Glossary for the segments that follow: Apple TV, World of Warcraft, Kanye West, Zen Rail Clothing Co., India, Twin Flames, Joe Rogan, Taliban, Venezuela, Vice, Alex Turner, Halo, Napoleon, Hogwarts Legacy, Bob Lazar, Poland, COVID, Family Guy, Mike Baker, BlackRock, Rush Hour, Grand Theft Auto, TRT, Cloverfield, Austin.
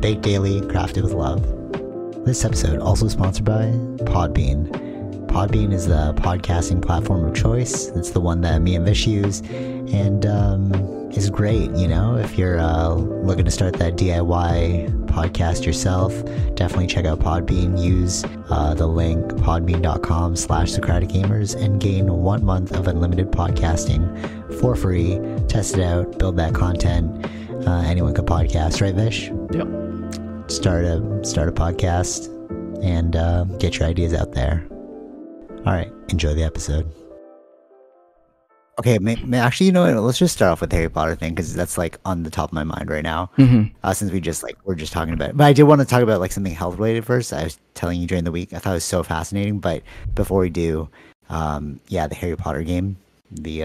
Baked daily, crafted with love. This episode also sponsored by Podbean. Podbean is the podcasting platform of choice. It's the one that me and Vish use, and is great. You know, if you're looking to start that DIY podcast yourself, definitely check out Podbean. Use the link podbean.com/SocraticGamers and gain 1 month of unlimited podcasting for free. Test it out, build that content. Anyone can podcast, right, Vish? Yep. Start a podcast and get your ideas out there. All right, enjoy the episode. Okay, actually, you know what? Let's just start off with the Harry Potter thing, because that's like on the top of my mind right now. Mm-hmm. Since we're just talking about it. But I did want to talk about like something health related first. I was telling you during the week, I thought it was so fascinating. But before we do, the Harry Potter game. The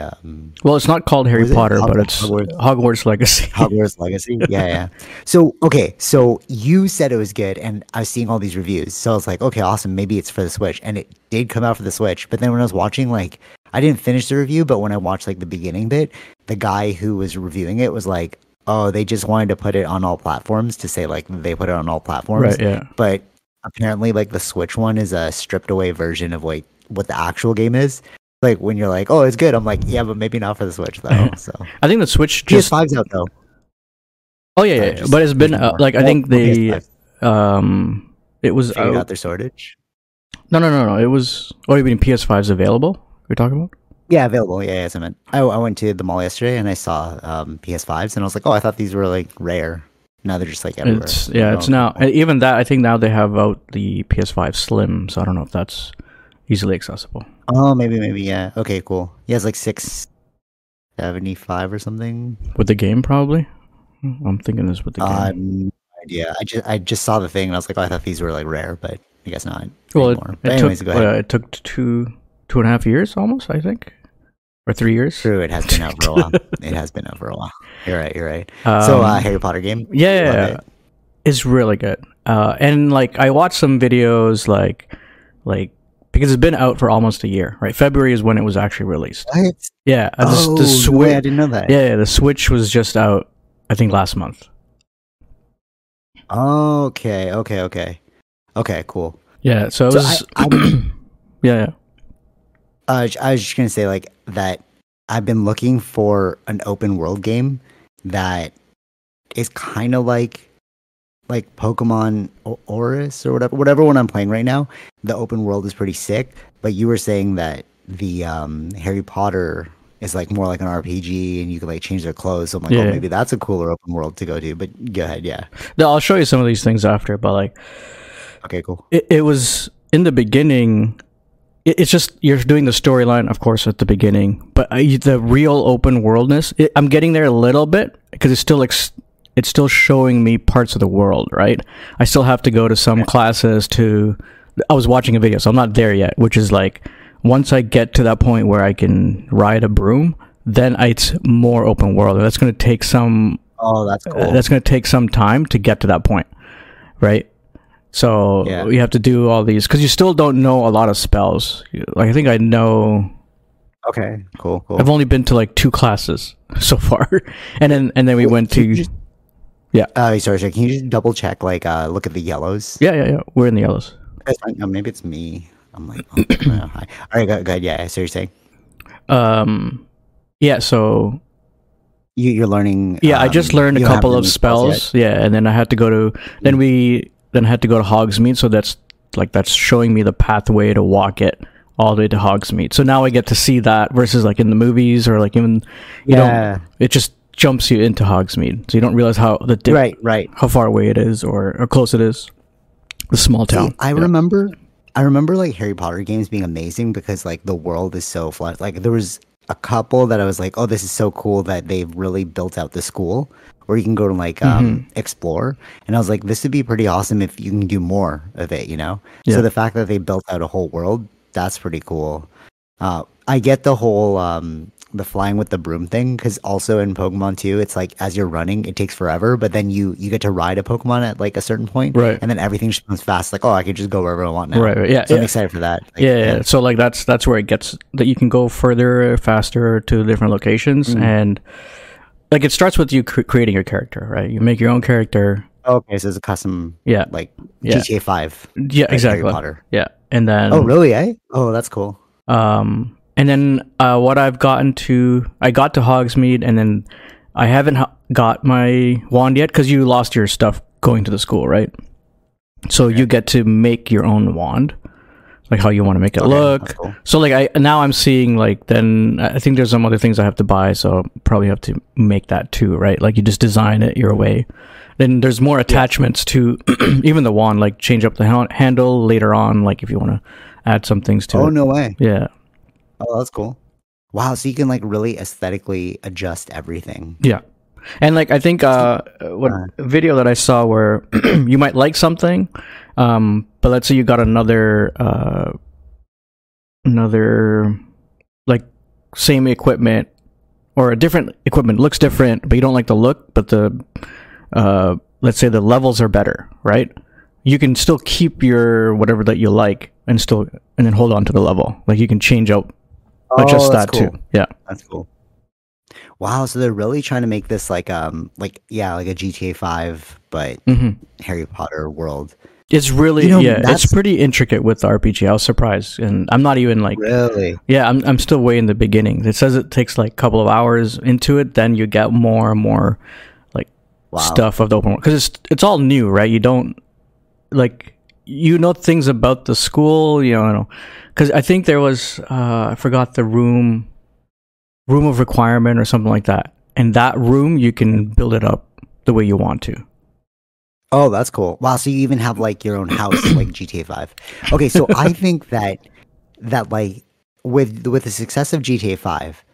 well, it's not called Harry Potter, but it's Hogwarts Legacy. Hogwarts Legacy, yeah. So so you said it was good, and I was seeing all these reviews. So I was like, okay, awesome, maybe it's for the Switch, and it did come out for the Switch. But then when I was watching, like, I didn't finish the review, but when I watched like the beginning bit, the guy who was reviewing it was like, oh, they just wanted to put it on all platforms to say like they put it on all platforms, right? Yeah, but apparently like the Switch one is a stripped away version of like what the actual game is. Like when you're like, oh, it's good. I'm like, yeah, but maybe not for the Switch though. So I think the Switch just PS5's out though. Oh yeah. But it's been like I think they it was figured out their shortage. No. It was. Oh, you mean PS5's available? You're talking about? Yeah, available. Yeah, yes, I meant. I went to the mall yesterday and I saw PS5s and I was like, oh, I thought these were like rare. Now they're just like everywhere. It's now even that I think now they have out the PS5 Slim. So I don't know if that's easily accessible. Oh, maybe, yeah. Okay, cool. Yeah, it's like $675 or something. With the game, probably. I'm thinking this with the game. Yeah, I just saw the thing and I was like, oh, I thought these were like rare, but I guess not. Well, it took 2.5 years almost, I think, or 3 years. True, it has been out for a while. You're right. So Harry Potter game. Yeah, it's really good. And like I watched some videos, like. Because it's been out for almost a year, right? February is when it was actually released. What? Yeah. The Switch, I didn't know that. Yeah, the Switch was just out, I think, last month. Okay. Okay, cool. Yeah, so it was... Yeah. I was just going to say, like, that I've been looking for an open-world game that is kind of like Pokemon Oris or whatever one I'm playing right now. The open world is pretty sick, but you were saying that the Harry Potter is like more like an RPG and you can like change their clothes. So I'm like, yeah. Oh, maybe that's a cooler open world to go to, but go ahead. Yeah. No, I'll show you some of these things after, but like, okay, cool. It was in the beginning. It's just, you're doing the storyline, of course, at the beginning, but the real open worldness, I'm getting there a little bit because it's still like, it's still showing me parts of the world, right? I still have to go to some classes to... I was watching a video, so I'm not there yet, which is like, once I get to that point where I can ride a broom, then it's more open world. That's going to take some... Oh, that's cool. That's going to take some time to get to that point, right? So you have to do all these... Because you still don't know a lot of spells. Like, I think I know... Okay, cool. I've only been to like 2 classes so far. and then we went to... Yeah. Sorry. Can you just double check? Like, look at the yellows. Yeah. We're in the yellows. Maybe it's me. I'm like, oh, hi. All right, go ahead. Yeah, I see what you're saying. Yeah. So you're learning. Yeah, I just learned a couple of spells. Yeah, and then I had to go to. Then I had to go to Hogsmeade. So that's showing me the pathway to walk it all the way to Hogsmeade. So now I get to see that versus like in the movies or like even you know it just jumps you into Hogsmeade, so you don't realize how the how far away it is or close it is. The small town. See, I remember like Harry Potter games being amazing because like the world is so flat. Like there was a couple that I was like, oh, this is so cool that they've really built out the school where you can go and like explore. And I was like, this would be pretty awesome if you can do more of it, you know? Yeah. So the fact that they built out a whole world, that's pretty cool. I get the whole the flying with the broom thing, because also in Pokemon 2, it's like as you're running, it takes forever, but then you get to ride a Pokemon at like a certain point, right? And then everything just comes fast. Like, oh, I could just go wherever I want now, right? Yeah. So I'm excited for that. Like, yeah. So like that's where it gets that you can go further, faster to different locations, and like it starts with you creating your character, right? You make your own character. Okay, so it's a custom, GTA 5, like exactly. Harry Potter, and then that's cool. And then what I've gotten to, I got to Hogsmeade, and then I haven't got my wand yet because you lost your stuff going to the school, right? So you get to make your own wand, like how you want to make it look. Cool. So like now I'm seeing like then I think there's some other things I have to buy, so probably have to make that too, right? Like you just design it your way. Then there's more attachments to even the wand, like change up the handle later on, like if you want to add some things to it. Oh, no way. Yeah. Oh, that's cool. Wow, so you can like really aesthetically adjust everything. Yeah. And like I think what video that I saw where you might like something, but let's say you got another like same equipment or a different equipment, looks different, but you don't like the look, but the let's say the levels are better, right? You can still keep your whatever that you like and then hold on to the level. Like you can change out, adjust that too. Yeah, that's cool. Wow, so they're really trying to make this like a GTA 5 but Harry Potter world. It's really it's pretty intricate with the RPG. I was surprised, and I'm not even like really. Yeah, I'm still way in the beginning. It says it takes like a couple of hours into it, then you get more and more like stuff of the open world because it's all new, right? You don't like. You know things about the school, you know, because I think there was I forgot the room of requirement or something like that, and that room you can build it up the way you want to. Oh, that's cool. Wow, so you even have like your own house like GTA 5. Okay, so I think that like with the success of GTA 5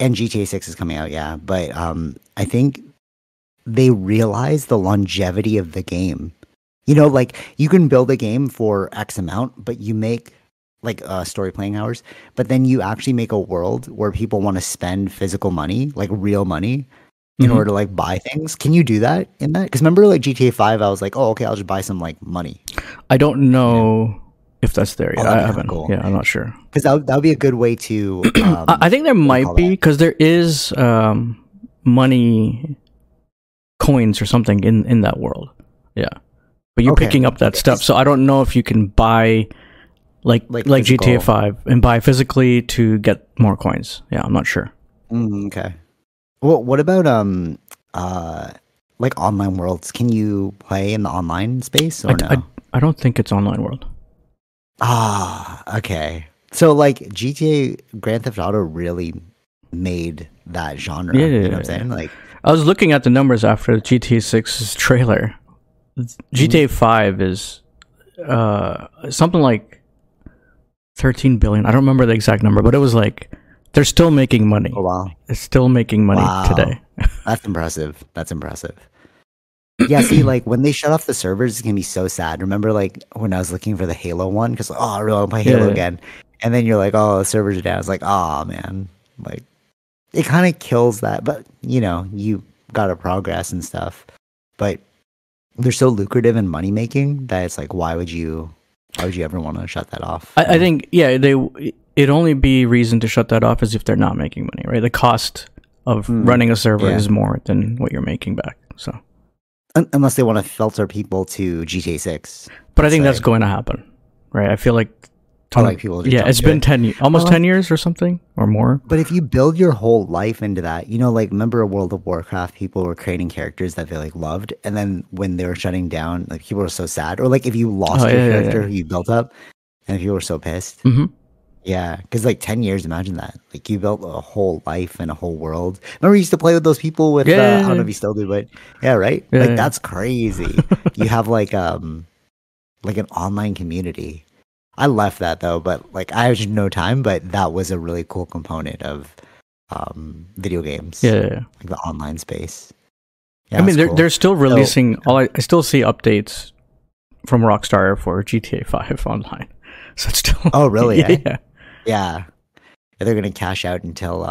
and GTA 6 is coming out, but I think they realize the longevity of the game. You know, like you can build a game for X amount, but you make like story playing hours, but then you actually make a world where people want to spend physical money, like real money, in order to like buy things. Can you do that in that? Because remember like GTA 5, I was like, oh, okay, I'll just buy some like money. I don't know if that's there yet. I haven't. Cool. Yeah, I'm not sure. Because that would be a good way to. I think there might be, because there is money coins or something in that world. Yeah. But you're picking up that stuff, so I don't know if you can buy, like GTA 5, and buy physically to get more coins. Yeah, I'm not sure. Okay. Well, what about like online worlds? Can you play in the online space or no? I don't think it's online world. Ah, okay. So like GTA Grand Theft Auto really made that genre. Yeah, you know what I'm saying? Like I was looking at the numbers after the GTA 6's trailer. GTA 5 is something like 13 billion. I don't remember the exact number, but it was like they're still making money. Oh, wow. It's still making money today. That's impressive. That's impressive. Yeah, see, like when they shut off the servers, it's going to be so sad. Remember, like when I was looking for the Halo one, because, oh, I really want to play Halo again. And then you're like, oh, the servers are down. It's like, oh, man. Like it kind of kills that, but you know, you got to progress and stuff. But they're so lucrative and money making that it's like, why would you ever want to shut that off? I think it'd only be reason to shut that off is if they're not making money, right? The cost of running a server is more than what you're making back. So unless they want to filter people to GTA 6, but I think that's going to happen, right? I feel like people just it's been 10 years or something or more. But if you build your whole life into that, you know, like remember World of Warcraft, people were creating characters that they like loved, and then when they were shutting down, like people were so sad. Or like if you lost your character you built up, and people were so pissed. Yeah, because like 10 years, imagine that. Like you built a whole life and a whole world. Remember you used to play with those people with I don't know if you still do, but that's crazy. You have like an online community. I left that though, but like I had no time, but that was a really cool component of video games. Yeah. Like the online space. Yeah, I mean, they're still releasing. I still see updates from Rockstar for GTA 5 online. So it's still. Oh, really? Yeah. Eh? Yeah. They're gonna cash out until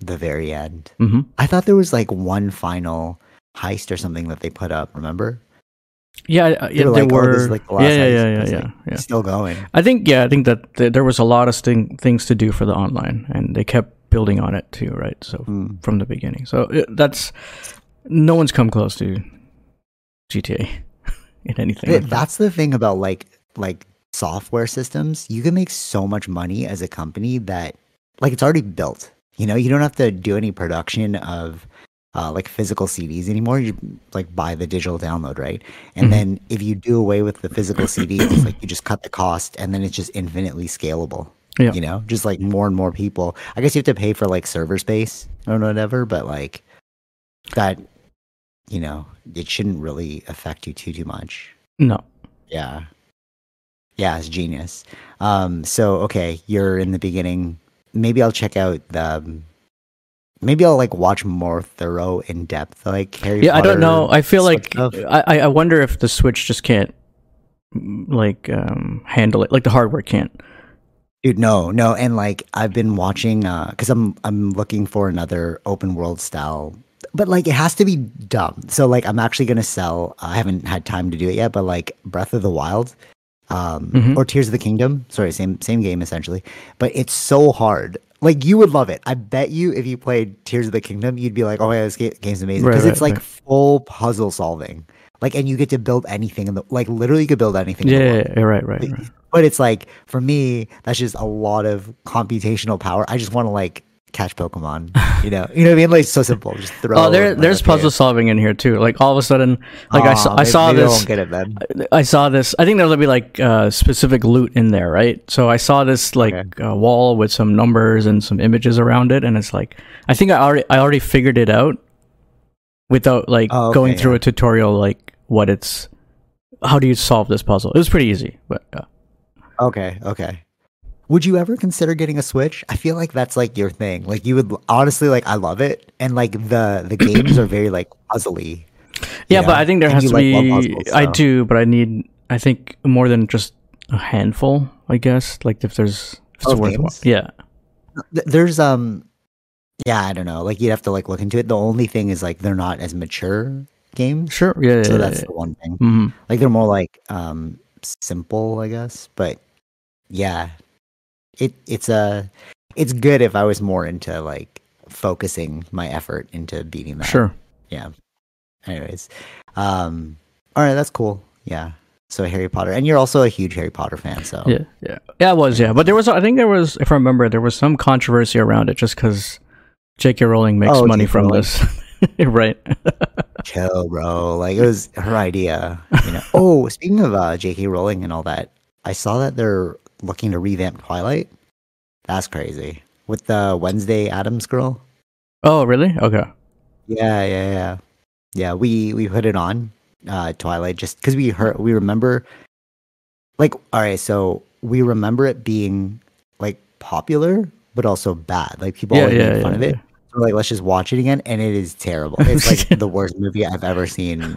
the very end. Mm-hmm. I thought there was like one final heist or something that they put up. Remember? Yeah, yeah. Still going. I think that there was a lot of things to do for the online, and they kept building on it too, right? So from the beginning, so that's no one's come close to GTA in anything. That's the thing about like software systems. You can make so much money as a company that like it's already built. You know, you don't have to do any production of. Like physical CDs anymore, you like buy the digital download, right? And then if you do away with the physical CDs, it's like you just cut the cost, and then it's just infinitely scalable. Yeah. You know, just like more and more people. I guess you have to pay for like server space or whatever, but like that, you know, it shouldn't really affect you too much. No. Yeah. Yeah, it's genius. So okay, you're in the beginning. Maybe I'll check out the. Maybe I'll like watch more thorough, in depth, like Harry Potter. Yeah, I don't know. I feel like I wonder if the Switch just can't like handle it, like the hardware can't. Dude, no, and like I've been watching because I'm looking for another open world style, but like it has to be dumb. So like I'm actually gonna sell. I haven't had time to do it yet, but like Breath of the Wild. Or Tears of the Kingdom. Sorry, same game essentially, but it's so hard. Like you would love it. I bet you if you played Tears of the Kingdom, you'd be like, "Oh yeah, this game's amazing," because it's full puzzle solving. Like, and you get to build anything in the like. Literally, you could build anything. Yeah, right. But it's like for me, that's just a lot of computational power. I just want to like catch Pokemon. You know what I mean? Like so simple. Just throw. Oh, there's puzzle solving in here too. Like all of a sudden, like I saw this. Won't get it, man. I saw this. I think there'll be like specific loot in there, right? So I saw this like wall with some numbers and some images around it, and it's like I think I already figured it out without like going through a tutorial. Like how do you solve this puzzle? It was pretty easy, but okay. Would you ever consider getting a Switch? I feel like that's like your thing. Like you would honestly, like I love it, and like the games are very like puzzly. Yeah, but I think there has to be. Puzzles, so. I do, but I think more than just a handful. I guess like if it's worthwhile. Yeah, there's yeah, I don't know. Like you'd have to like look into it. The only thing is like they're not as mature games. Sure. Yeah. So that's the one thing. Mm-hmm. Like they're more like simple, I guess. But yeah. It's good if I was more into like focusing my effort into beating that. Sure. Yeah. Anyways, all right, that's cool. Yeah. So Harry Potter, and you're also a huge Harry Potter fan, so yeah, I was but there was, if I remember, there was some controversy around it just because J.K. Rowling makes money from this, right? Chill, bro. Like it was her idea, you know. Oh, speaking of J.K. Rowling and all that, I saw that they're looking to revamp Twilight. That's crazy. With the Wednesday Addams girl. Oh, really? Okay. Yeah. Yeah, we put it on Twilight just because we remember. Like, all right, so we remember it being like popular, but also bad. Like people always made fun of it. So, like, let's just watch it again, and it is terrible. It's like the worst movie I've ever seen.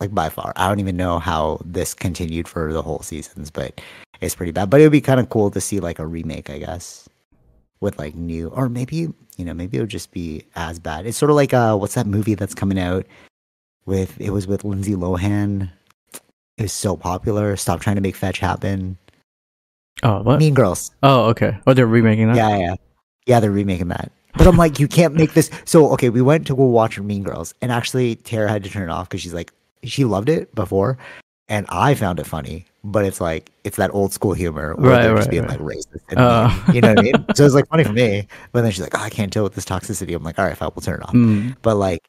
Like by far. I don't even know how this continued for the whole seasons, but it's pretty bad. But it would be kind of cool to see like a remake, I guess, with like new, or maybe, you know, maybe it would just be as bad. It's sort of like what's that movie that's coming out with? It was with Lindsay Lohan. It was so popular. Stop trying to make fetch happen. Oh, what? Mean Girls. Oh, okay. Oh, they're remaking that. Yeah, they're remaking that. But I'm like, you can't make this. So okay, we went to go watch Mean Girls, and actually Tara had to turn it off because she's like. She loved it before, and I found it funny. But it's like it's that old school humor where they're just being like racist, and you know what I mean? So it's like funny for me. But then she's like, "Oh, I can't deal with this toxicity." I'm like, "All right, fine, we'll turn it off." But like,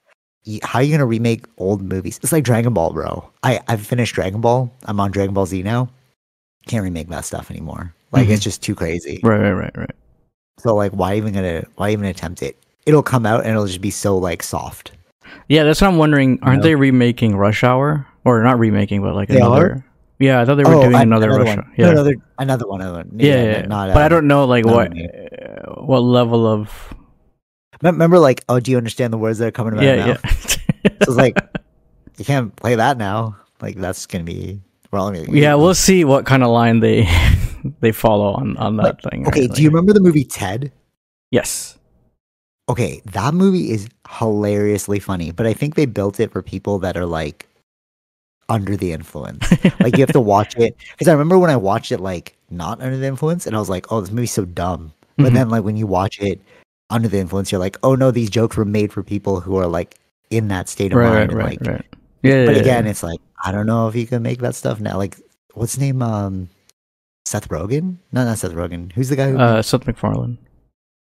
how are you gonna remake old movies? It's like Dragon Ball, bro. I've finished Dragon Ball. I'm on Dragon Ball Z now. Can't remake that stuff anymore. Like it's just too crazy. Right. So like, why even attempt it? It'll come out and it'll just be so like soft. Yeah, that's what I'm wondering. Aren't they remaking Rush Hour? Or not remaking, but like another? Yeah, I thought they were doing another Russia. One. Yeah, another one. Yeah. But I don't know, like, what level of. Remember, like, oh, do you understand the words that are coming out of my mouth? Yeah. So it's like, you can't play that now. Like, that's gonna be wrong. Yeah, we'll see what kind of line they follow on that thing. Okay, right? Do you remember the movie Ted? Yes. Okay, that movie is hilariously funny, but I think they built it for people that are like under the influence. Like, you have to watch it, because I remember when I watched it like not under the influence, and I was like, oh, this movie's so dumb. But then, like, when you watch it under the influence, you're like, oh no, these jokes were made for people who are like in that state of mind. Right. Yeah. But again, it's like, I don't know if you can make that stuff now. Like, what's his name? Seth Rogan? No, not Seth Rogan. Who's the guy who? Seth MacFarlane.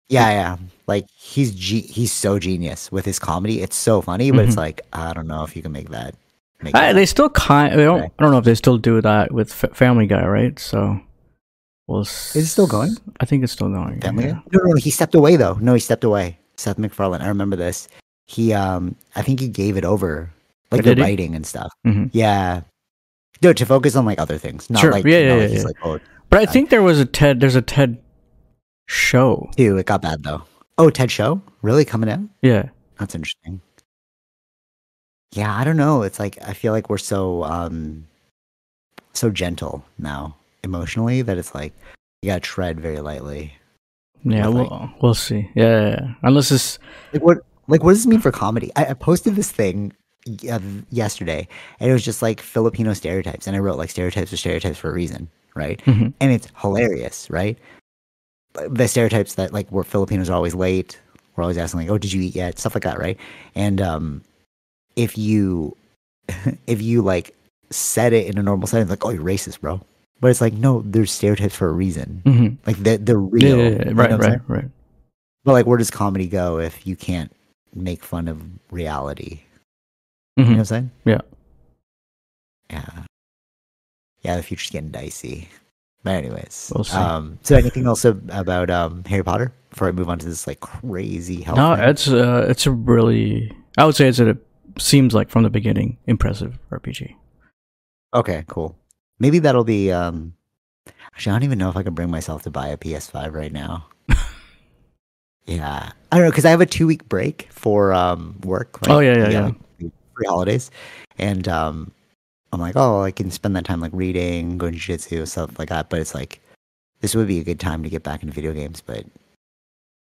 Yeah. Like, he's so genius with his comedy. It's so funny, but it's like, I don't know if you can make that. They still kind. I don't know if they still do that with Family Guy, right? So, well, is it still going? I think it's still going. Family Guy? No, he stepped away though. No, he stepped away. Seth MacFarlane. I remember this. He, I think he gave it over, like the writing and stuff. Mm-hmm. Yeah, dude, to focus on like other things. Not sure. Like, yeah. He's like, oh, but I think there was a Ted. There's a Ted show. Ew, it got bad though. Oh, Ted show really coming out? Yeah, that's interesting. Yeah, I don't know. It's like, I feel like we're so so gentle now emotionally that it's like you gotta tread very lightly. Yeah, we'll see. Yeah. Unless it's like, what does this mean for comedy? I posted this thing yesterday, and it was just like Filipino stereotypes, and I wrote like stereotypes are stereotypes for a reason, right? Mm-hmm. And it's hilarious, right? The stereotypes that like where Filipinos are always late, we're always asking like, oh, did you eat yet? Stuff like that, right? And if you like said it in a normal setting, like, oh, you're racist, bro. But it's like, no, there's stereotypes for a reason. Mm-hmm. Like they're real. Yeah. Right. But like, where does comedy go if you can't make fun of reality? Mm-hmm. You know what I'm saying? Yeah. The future's getting dicey. But anyways, we'll see. So anything else about Harry Potter before I move on to this like crazy health? No, thing? It's a really, I would say seems like from the beginning impressive RPG. Okay, cool. Maybe that'll be actually, I don't even know if I can bring myself to buy a PS5 right now. Yeah, I don't know, because I have a 2-week break for work, like, free holidays, and I'm like, oh, I can spend that time like reading, going to jiu-jitsu, stuff like that. But it's like, this would be a good time to get back into video games, but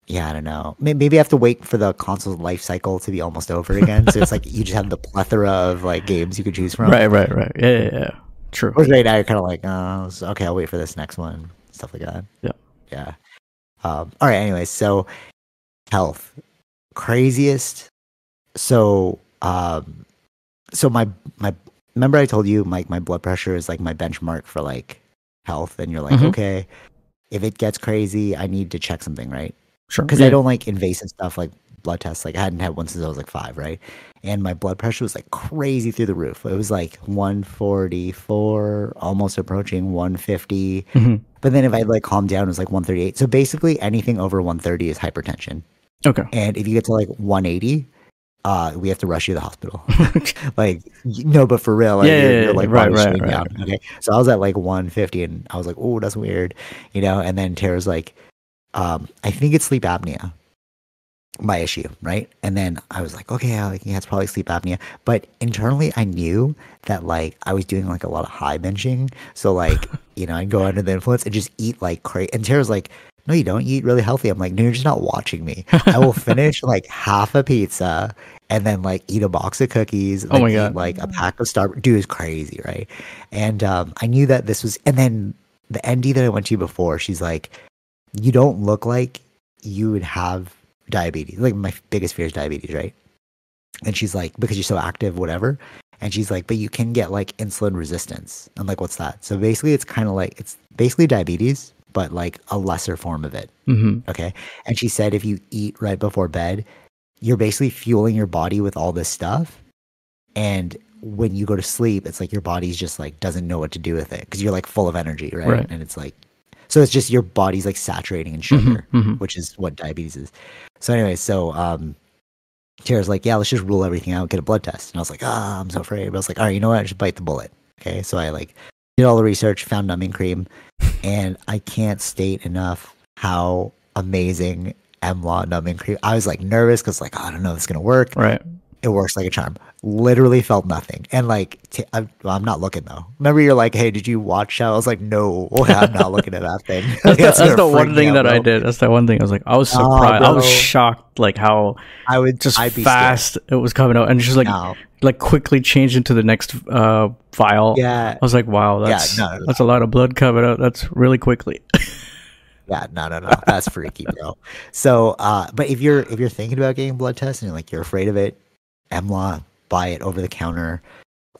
yeah, I don't know. Maybe I have to wait for the console's life cycle to be almost over again. So it's like you just have the plethora of like games you could choose from. Right. Yeah. True. Or right now you're kind of like, oh, okay, I'll wait for this next one. Stuff like that. Yeah. All right. Anyways, so health, craziest. So, so my remember I told you my blood pressure is like my benchmark for like health, and you're like, okay, if it gets crazy, I need to check something, right? Sure. Because I don't like invasive stuff like blood tests. Like, I hadn't had one since I was like 5, right? And my blood pressure was like crazy through the roof. It was like 144, almost approaching 150. Mm-hmm. But then if I like calmed down, it was like 138. So basically anything over 130 is hypertension. Okay. And if you get to like 180, we have to rush you to the hospital. Like, no, but for real, like, you're like right. Down. Okay. So I was at like 150, and I was like, oh, that's weird, you know. And then Tara's like, I think it's sleep apnea, my issue, right? And then I was like, okay, it's probably sleep apnea. But internally, I knew that like I was doing like a lot of high binging. So like, you know, I'd go under the influence and just eat like crazy. And Tara's like, no, you don't, eat really healthy. I'm like, no, you're just not watching me. I will finish like half a pizza and then like eat a box of cookies. And, my God. Like a pack of Starbucks. Dude, is crazy, right? And I knew that this was, and then the ND that I went to before, she's like, you don't look like you would have diabetes. Like, my biggest fear is diabetes, right? And she's like, because you're so active, whatever. And she's like, but you can get like insulin resistance. I'm like, what's that? So basically it's kind of like, it's basically diabetes, but like a lesser form of it. Mm-hmm. Okay. And she said, if you eat right before bed, you're basically fueling your body with all this stuff. And when you go to sleep, it's like your body's just like, doesn't know what to do with it. Cause you're like full of energy. Right. And it's like, so it's just your body's like saturating in sugar, which is what diabetes is. So anyway, so Tara's like, yeah, let's just rule everything out, get a blood test. And I was like, I'm so afraid. But I was like, all right, you know what? I should bite the bullet. Okay. So I like did all the research, found numbing cream, and I can't state enough how amazing MLaw numbing cream. I was like nervous because like, oh, I don't know if it's gonna work. Right. It works like a charm. Literally felt nothing. And like, I'm not looking though. Remember you're like, hey, did you watch that? I was like, no, I'm not looking at that thing. Like, that's the one thing that I did. That's the one thing I was like, I was surprised. I was shocked like how I would just fast it was coming out. And just like, like quickly changed into the next file. Yeah. I was like, wow, that's a lot of blood coming out. That's really quickly. Yeah, no, that's freaky, bro. So, but if you're thinking about getting blood tests and you're like, you're afraid of it, MLaw, buy it over the counter.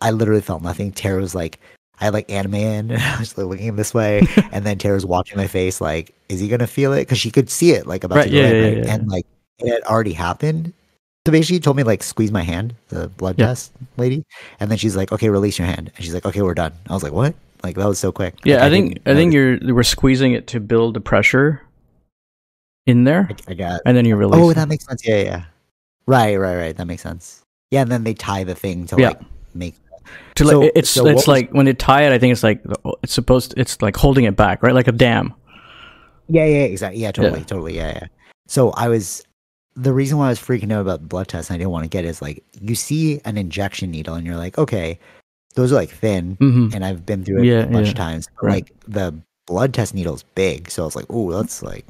I literally felt nothing. Tara was like, I had like anime in, and I was like looking him this way, and then Tara's watching my face, like, is he gonna feel it? Because she could see it, like about to go in, right? And like it had already happened. So basically, she told me like squeeze my hand, the blood test lady, and then she's like, okay, release your hand, and she's like, okay, we're done. I was like, what? Like that was so quick. Yeah, like, I think we're squeezing it to build the pressure in there. I got it. And then you release. Oh, that makes sense. Yeah. Right. That makes sense. Yeah, and then they tie the thing to like make to like it's like when they tie it. I think it's like it's like holding it back, right? Like a dam. Yeah, exactly. Yeah, totally. Yeah. So the reason why I was freaking out about blood tests and I didn't want to get it is like you see an injection needle and you're like, okay, those are like thin, and I've been through it a bunch of times. But like the blood test needle's big, so I was like, oh, that's like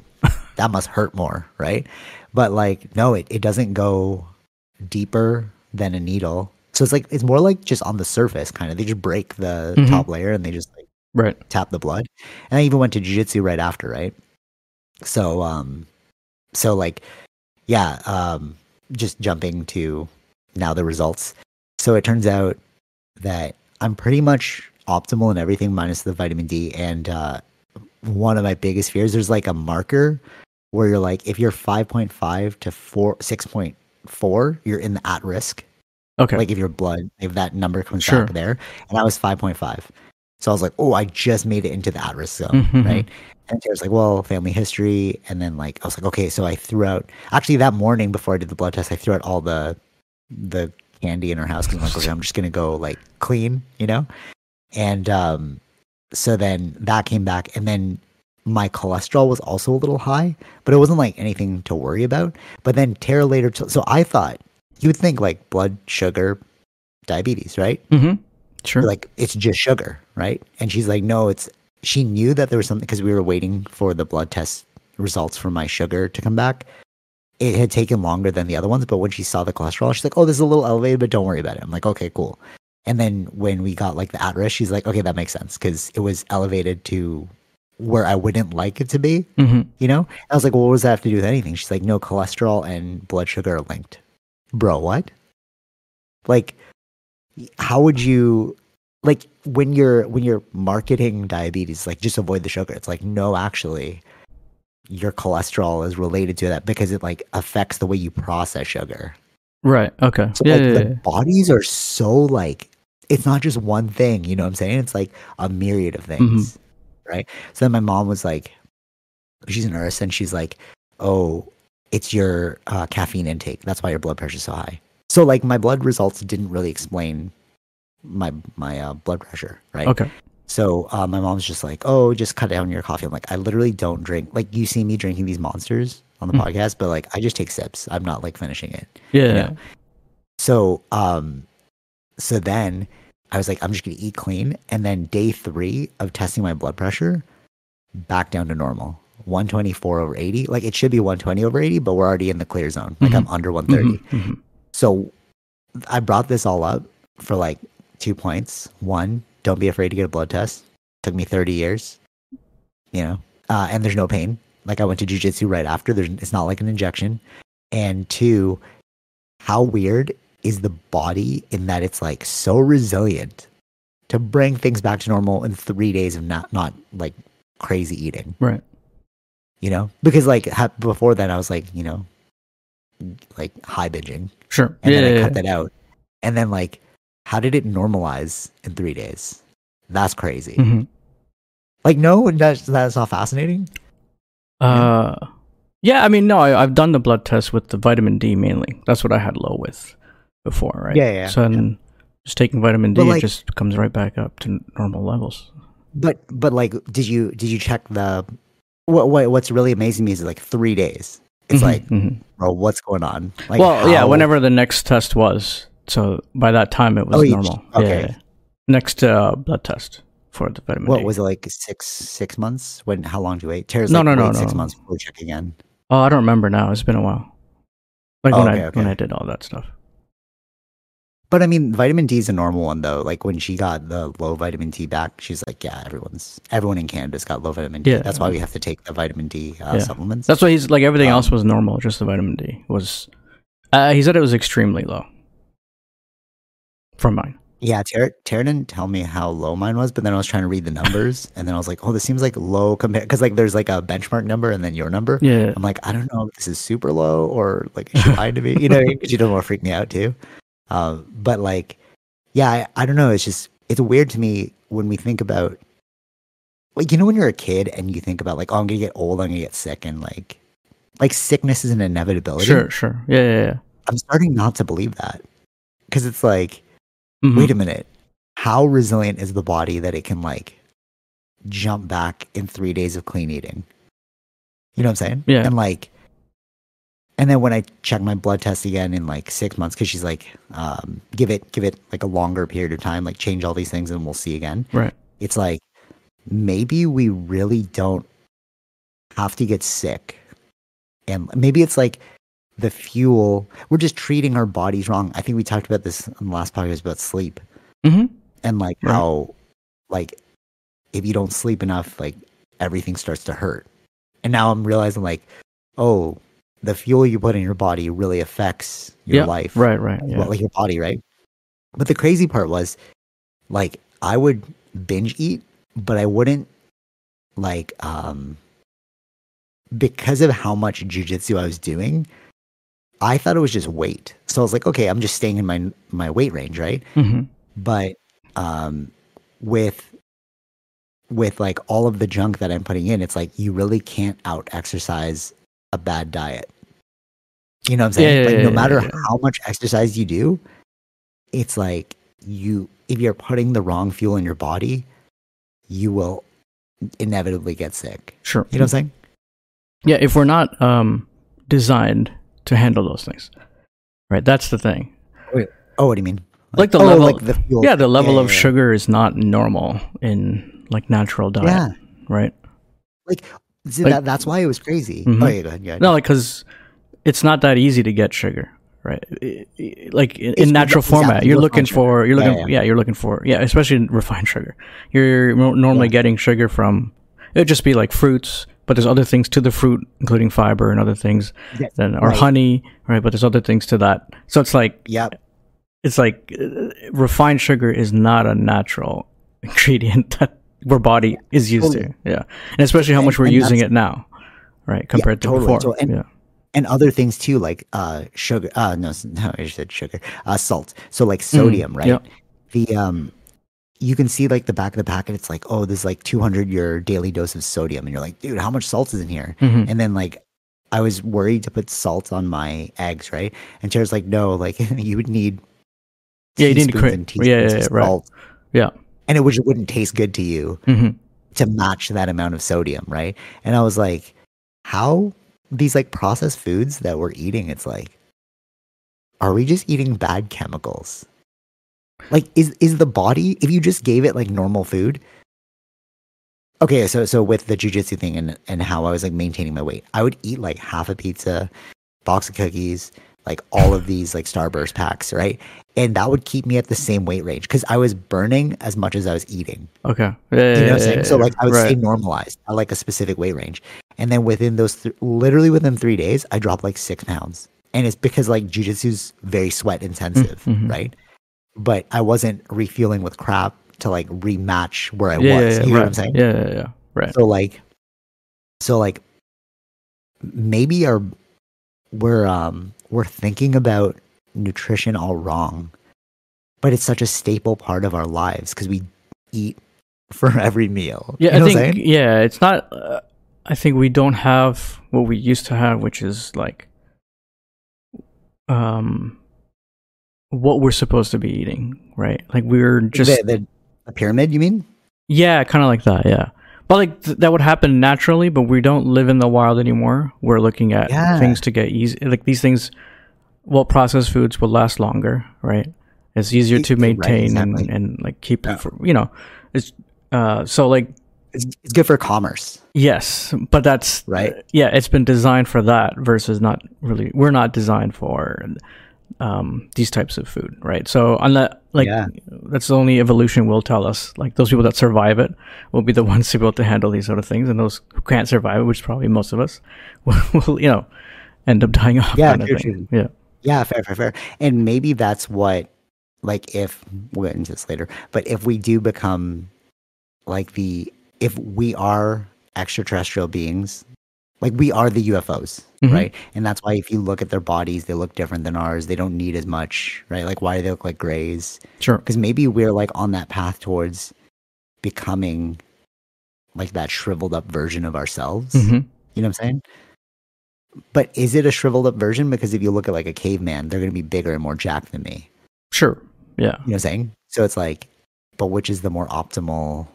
that must hurt more, right? But like, no, it doesn't go deeper than a needle. So it's like, it's more like just on the surface kind of, they just break the top layer and they just like tap the blood. And I even went to jiu-jitsu right after. Right. So, just jumping to now the results. So it turns out that I'm pretty much optimal in everything minus the vitamin D. And, one of my biggest fears, there's like a marker where you're like, if you're 5.5 to 6.4, you're in the at risk. Okay. Like if that number comes back there. And I was 5.5. So I was like, oh, I just made it into the at risk zone, right? And Tara's like, well, family history. And then like, I was like, okay, so I threw out, actually that morning before I did the blood test, I threw out all the candy in her house. Cause I'm like, okay, I'm just going to go like clean, you know? And so then that came back and then my cholesterol was also a little high, but it wasn't like anything to worry about. But then Tara later, so I thought you would think like blood sugar, diabetes, right? Mm-hmm. Sure. Like it's just sugar, right? And she's like, no, she knew that there was something because we were waiting for the blood test results for my sugar to come back. It had taken longer than the other ones, but when she saw the cholesterol, she's like, oh, this is a little elevated, but don't worry about it. I'm like, okay, cool. And then when we got like the at-risk, she's like, okay, that makes sense because it was elevated to where I wouldn't like it to be, you know? I was like, well, what does that have to do with anything? She's like, no, cholesterol and blood sugar are linked. Bro, what? Like, how would you, like, when you're marketing diabetes, like, just avoid the sugar. It's like, no, actually, your cholesterol is related to that because it, like, affects the way you process sugar. Right, okay. So, bodies are so, like, it's not just one thing, you know what I'm saying? It's, like, a myriad of things. Mm-hmm. Right. So then my mom was like, she's a nurse and she's like, oh, it's your caffeine intake. That's why your blood pressure is so high. So like my blood results didn't really explain my blood pressure. Right. Okay. So my mom's just like, oh, just cut down your coffee. I'm like, I literally don't drink. Like you see me drinking these monsters on the podcast, but like I just take sips. I'm not like finishing it. Yeah. You know? So, so then I was like, I'm just going to eat clean. And then day 3 of testing my blood pressure, back down to normal. 124/80. Like it should be 120/80, but we're already in the clear zone. Like I'm under 130. So I brought this all up for like 2 points. One, don't be afraid to get a blood test. Took me 30 years, you know, and there's no pain. Like I went to jiu-jitsu right after. It's not like an injection. And two, how weird is the body in that it's like so resilient to bring things back to normal in 3 days of not like crazy eating. Right. You know, because like before that I was like, you know, like high binging. Sure. And then I cut that out. And then like, how did it normalize in 3 days? That's crazy. Like, no, that's not fascinating. Yeah. I mean, no, I've done the blood test with the vitamin D mainly. That's what I had low with before, right? Yeah. So then just taking vitamin D, like, it just comes right back up to normal levels. But like, did you check the? What's really amazing me is like 3 days. It's bro, what's going on? Like, whenever the next test was. So by that time it was normal. Okay. Yeah. Next blood test for the vitamin D. What was it, like six months? When? How long did you wait? Tara's no. 6 months before checking in. Oh, I don't remember now. It's been a while. Like when I did all that stuff. But I mean, vitamin D is a normal one though. Like when she got the low vitamin D back, she's like, yeah, everyone in Canada's got low vitamin D. Yeah, that's why we have to take the vitamin D supplements. That's why he's like, everything else was normal. Just the vitamin D was, he said it was extremely low from mine. Yeah, Tara didn't tell me how low mine was, but then I was trying to read the numbers, and then I was like, oh, this seems like low compared, because like there's like a benchmark number and then your number. Yeah. I'm like, I don't know if this is super low or like it should lie to me, you know, because you don't want to freak me out too. But like, yeah, I don't know. It's just, it's weird to me when we think about, like, you know, when you're a kid and you think about like, oh, I'm going to get old, I'm going to get sick, and like sickness is an inevitability. Sure. Yeah. I'm starting not to believe that, because it's like, wait a minute, how resilient is the body that it can like jump back in 3 days of clean eating? You know what I'm saying? Yeah. And like, and then when I check my blood test again in like 6 months, because she's like, give it like a longer period of time, like change all these things and we'll see again. Right. It's like, maybe we really don't have to get sick. And maybe it's like, the fuel, we're just treating our bodies wrong. I think we talked about this in the last podcast about sleep, and like how, like, if you don't sleep enough, like everything starts to hurt. And now I'm realizing, like, oh, the fuel you put in your body really affects your life, right, yeah. Well, like your body, right? But the crazy part was, like, I would binge eat, but I wouldn't, like, because of how much jiu-jitsu I was doing. I thought it was just weight. So I was like, okay, I'm just staying in my weight range, right? Mm-hmm. But with like all of the junk that I'm putting in, it's like you really can't out-exercise a bad diet. You know what I'm saying? How much exercise you do, it's like if you're putting the wrong fuel in your body, you will inevitably get sick. Sure. You know what I'm saying? Yeah, if we're not designed to handle those things, right? That's the thing. Wait, what do you mean? Like the level of sugar is not normal in like natural diet, right? Like, see, like that's why it was crazy. Mm-hmm. Oh, yeah, go ahead, no, like because it's not that easy to get sugar, right? Like in natural format, you're looking for especially especially refined sugar. You're normally getting sugar from it'd just be like fruits. But there's other things to the fruit, including fiber and other things, or honey, right? But there's other things to that. So it's like, it's like refined sugar is not a natural ingredient that our body is used to. Yeah, and especially how much we're using it now, right? Compared to before. So, and other things too, like sugar. No, I just said sugar. Salt. So like sodium, right? Yep. You can see like the back of the packet, it's like, oh, there's like 200 your daily dose of sodium. And you're like, dude, how much salt is in here? Mm-hmm. And then like, I was worried to put salt on my eggs, right? And Tara's like, no, like you would need salt. Yeah. And it wouldn't taste good to you to match that amount of sodium, right? And I was like, how these like processed foods that we're eating, it's like, are we just eating bad chemicals? Like, is the body, if you just gave it like normal food, okay, so with the jiu-jitsu thing and how I was like maintaining my weight, I would eat like half a pizza, box of cookies, like all of these like Starburst packs, right? And that would keep me at the same weight range because I was burning as much as I was eating. Okay. Yeah, so like I would stay normalized at like a specific weight range. And then within those, literally within 3 days, I dropped like 6 pounds. And it's because like jiu-jitsu's very sweat intensive, right? But I wasn't refueling with crap to like rematch where I was. You know what I'm saying? Yeah. Right. So like, maybe we're thinking about nutrition all wrong, but it's such a staple part of our lives because we eat for every meal. Yeah, you know what I'm saying? Yeah, it's not. I think we don't have what we used to have, which is like, what we're supposed to be eating, right? Like we're just the pyramid, you mean? Yeah, kind of like that, yeah. But like that would happen naturally, but we don't live in the wild anymore. We're looking at things to get easy. Like these things, well, processed foods will last longer, right? It's easier to maintain and like keep, for, you know, it's so like it's good for commerce. Yes, but that's right. Yeah, it's been designed for that versus not really. We're not designed for these types of food, right? So unless like that's the only evolution will tell us. Like those people that survive it will be the ones to be able to handle these sort of things, and those who can't survive it, which is probably most of us, will you know end up dying off. Yeah, kind of thing. Yeah. Yeah, fair. And maybe that's what, like, if we'll get into this later, but if we do become like if we are extraterrestrial beings, like we are the UFOs, mm-hmm. right? And that's why if you look at their bodies, they look different than ours. They don't need as much, right? Like, why do they look like grays? Sure. Because maybe we're like on that path towards becoming like that shriveled up version of ourselves. Mm-hmm. You know what I'm saying? But is it a shriveled up version? Because if you look at like a caveman, they're going to be bigger and more jacked than me. Sure. Yeah. You know what I'm saying? So it's like, but which is the more optimal?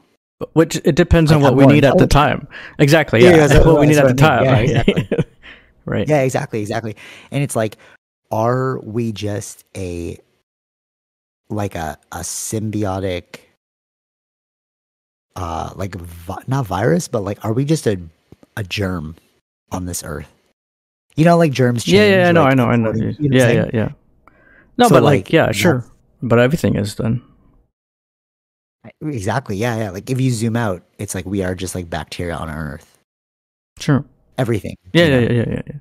Which it depends on what we need at the time. Exactly. Yeah. What we need at the time. Yeah, exactly. Right. Yeah, exactly. And it's like, are we just a symbiotic, not virus, but like, are we just a germ on this earth? You know, like germs change. Yeah, no, like, I know. You know yeah. No, so but like, yeah, sure. But everything is done. Exactly, yeah. Like if you zoom out, it's like we are just like bacteria on our earth. Sure. Everything. Yeah. It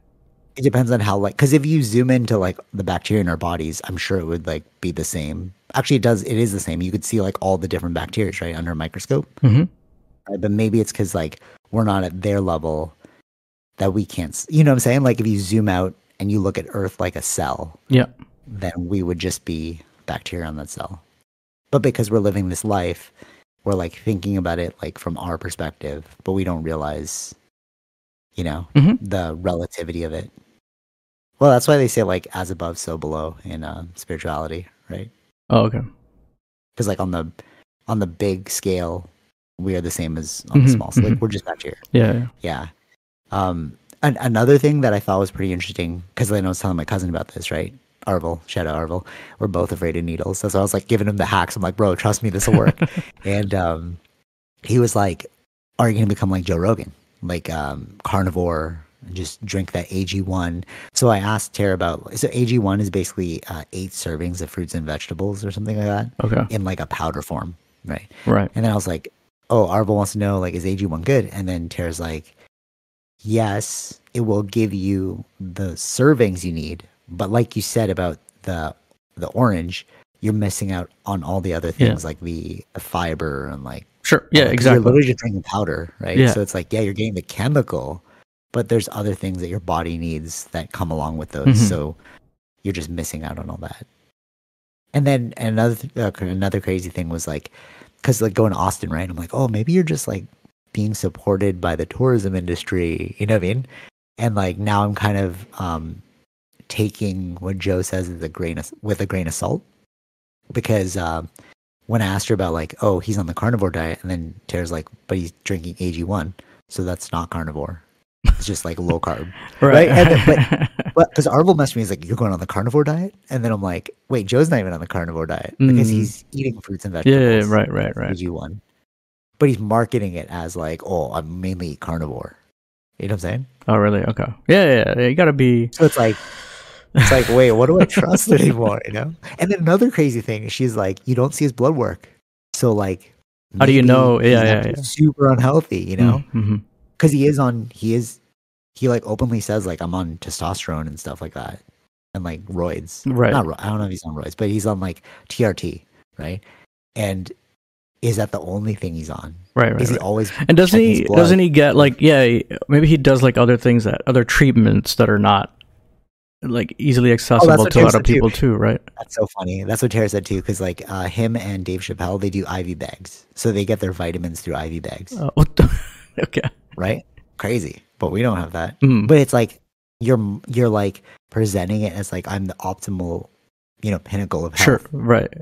depends on how, like, because if you zoom into like the bacteria in our bodies, I'm sure it would like be the same. Actually, it is the same. You could see like all the different bacteria, right, under a microscope. Mm-hmm. Right? But maybe it's because like we're not at their level that we can't, you know what I'm saying? Like if you zoom out and you look at Earth like a cell, yeah, then we would just be bacteria on that cell. But because we're living this life, we're like thinking about it like from our perspective, but we don't realize, you know, the relativity of it. Well, that's why they say like as above, so below in spirituality, right? Oh, okay. Because like on the big scale, we are the same as on the small. So like we're just bacteria. Yeah. Another thing that I thought was pretty interesting, because I was telling my cousin about this, right? Arvel, shout out Arvel. We're both afraid of needles. So I was like giving him the hacks. I'm like, bro, trust me, this will work. And he was like, are you going to become like Joe Rogan? Like carnivore, just drink that AG1. So I asked Tara about, so AG1 is basically 8 servings of fruits and vegetables or something like that. Okay. In like a powder form, right? Right. And then I was like, oh, Arvel wants to know, like, is AG1 good? And then Tara's like, yes, it will give you the servings you need, but like you said about the orange, you're missing out on all the other things like the fiber and like sure, yeah, like, exactly. You're literally just drinking powder, right? Yeah. So it's like you're getting the chemical, but there's other things that your body needs that come along with those. So you're just missing out on all that. And then another crazy thing was like, because like going to Austin, right? I'm like, oh, maybe you're just like being supported by the tourism industry, you know what I mean? And like now I'm kind of taking what Joe says with a grain of salt, because when I asked her about like, oh, he's on the carnivore diet, and then Tara's like, but he's drinking AG1, so that's not carnivore. It's just like low carb, right? And then, but because Arvel messaged me, he's like, you're going on the carnivore diet, and then I'm like, wait, Joe's not even on the carnivore diet because he's eating fruits and vegetables. Yeah, right. AG1, but he's marketing it as like, oh, I'm mainly carnivore. You know what I'm saying? Oh, really? Okay. Yeah. You gotta be. So it's like, wait, what do I trust anymore? You know? And then another crazy thing, she's like, you don't see his blood work. So like, how do you know? Yeah. Super unhealthy, you know? Because he like openly says like, I'm on testosterone and stuff like that, and like roids. Right. I don't know if he's on roids, but he's on like TRT, right? And is that the only thing he's on? Right. Is he always? And doesn't he get like, maybe he does like other things, that other treatments that are not like easily accessible to a lot of people too, right? That's so funny. That's what Tara said too, because like him and Dave Chappelle, they do IV bags, so they get their vitamins through IV bags. Okay. Right. Crazy, but we don't have that. But it's like you're like presenting it as like I'm the optimal, you know, pinnacle of health. Sure. Right.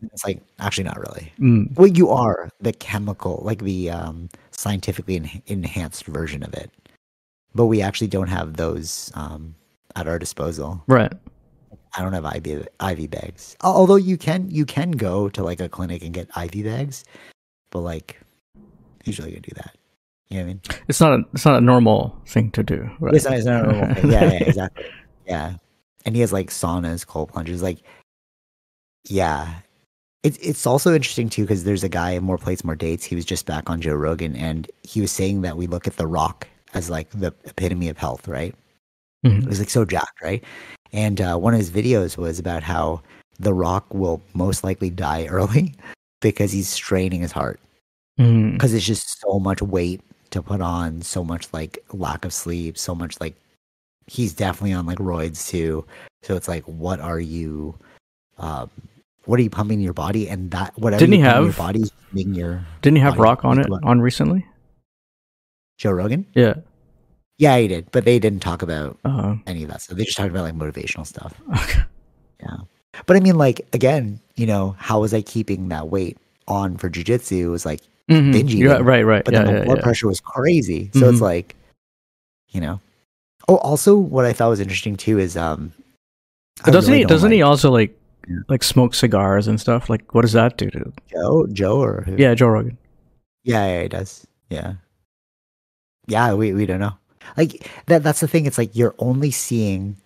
And it's like, actually, not really. Well, you are the chemical, like the scientifically enhanced version of it. But we actually don't have those at our disposal. Right. I don't have IV bags. Although you can go to like a clinic and get IV bags, but like who's really gonna do that? You know what I mean? It's not a normal thing to do. Right? It's not a normal thing. Yeah, exactly. Yeah. And he has like saunas, cold plunges, like yeah. It's also interesting too because there's a guy, More Plates, More Dates. He was just back on Joe Rogan, and he was saying that we look at The Rock as like the epitome of health, right? Mm-hmm. It was like so jacked, right? And one of his videos was about how The Rock will most likely die early because he's straining his heart. Because it's just so much weight to put on, so much like lack of sleep, so much like he's definitely on like roids too. So it's like, what are you pumping in your body? And that whatever didn't you have your body's making your. Didn't he have Rock on it blood. On recently? Joe Rogan? Yeah. Yeah, he did, but they didn't talk about any of that. So they just talked about like motivational stuff. Okay. Yeah. But I mean, like, again, you know, how was I keeping that weight on for jujitsu? It was like binge eating. Yeah, right. But then the blood pressure was crazy. So it's like, you know. Oh, also what I thought was interesting too is doesn't he also smoke cigars and stuff? Like what does that do to Joe or who? Yeah, Joe Rogan. Yeah, he does. Yeah. Yeah, we don't know. Like that's the thing. It's like you're only seeing.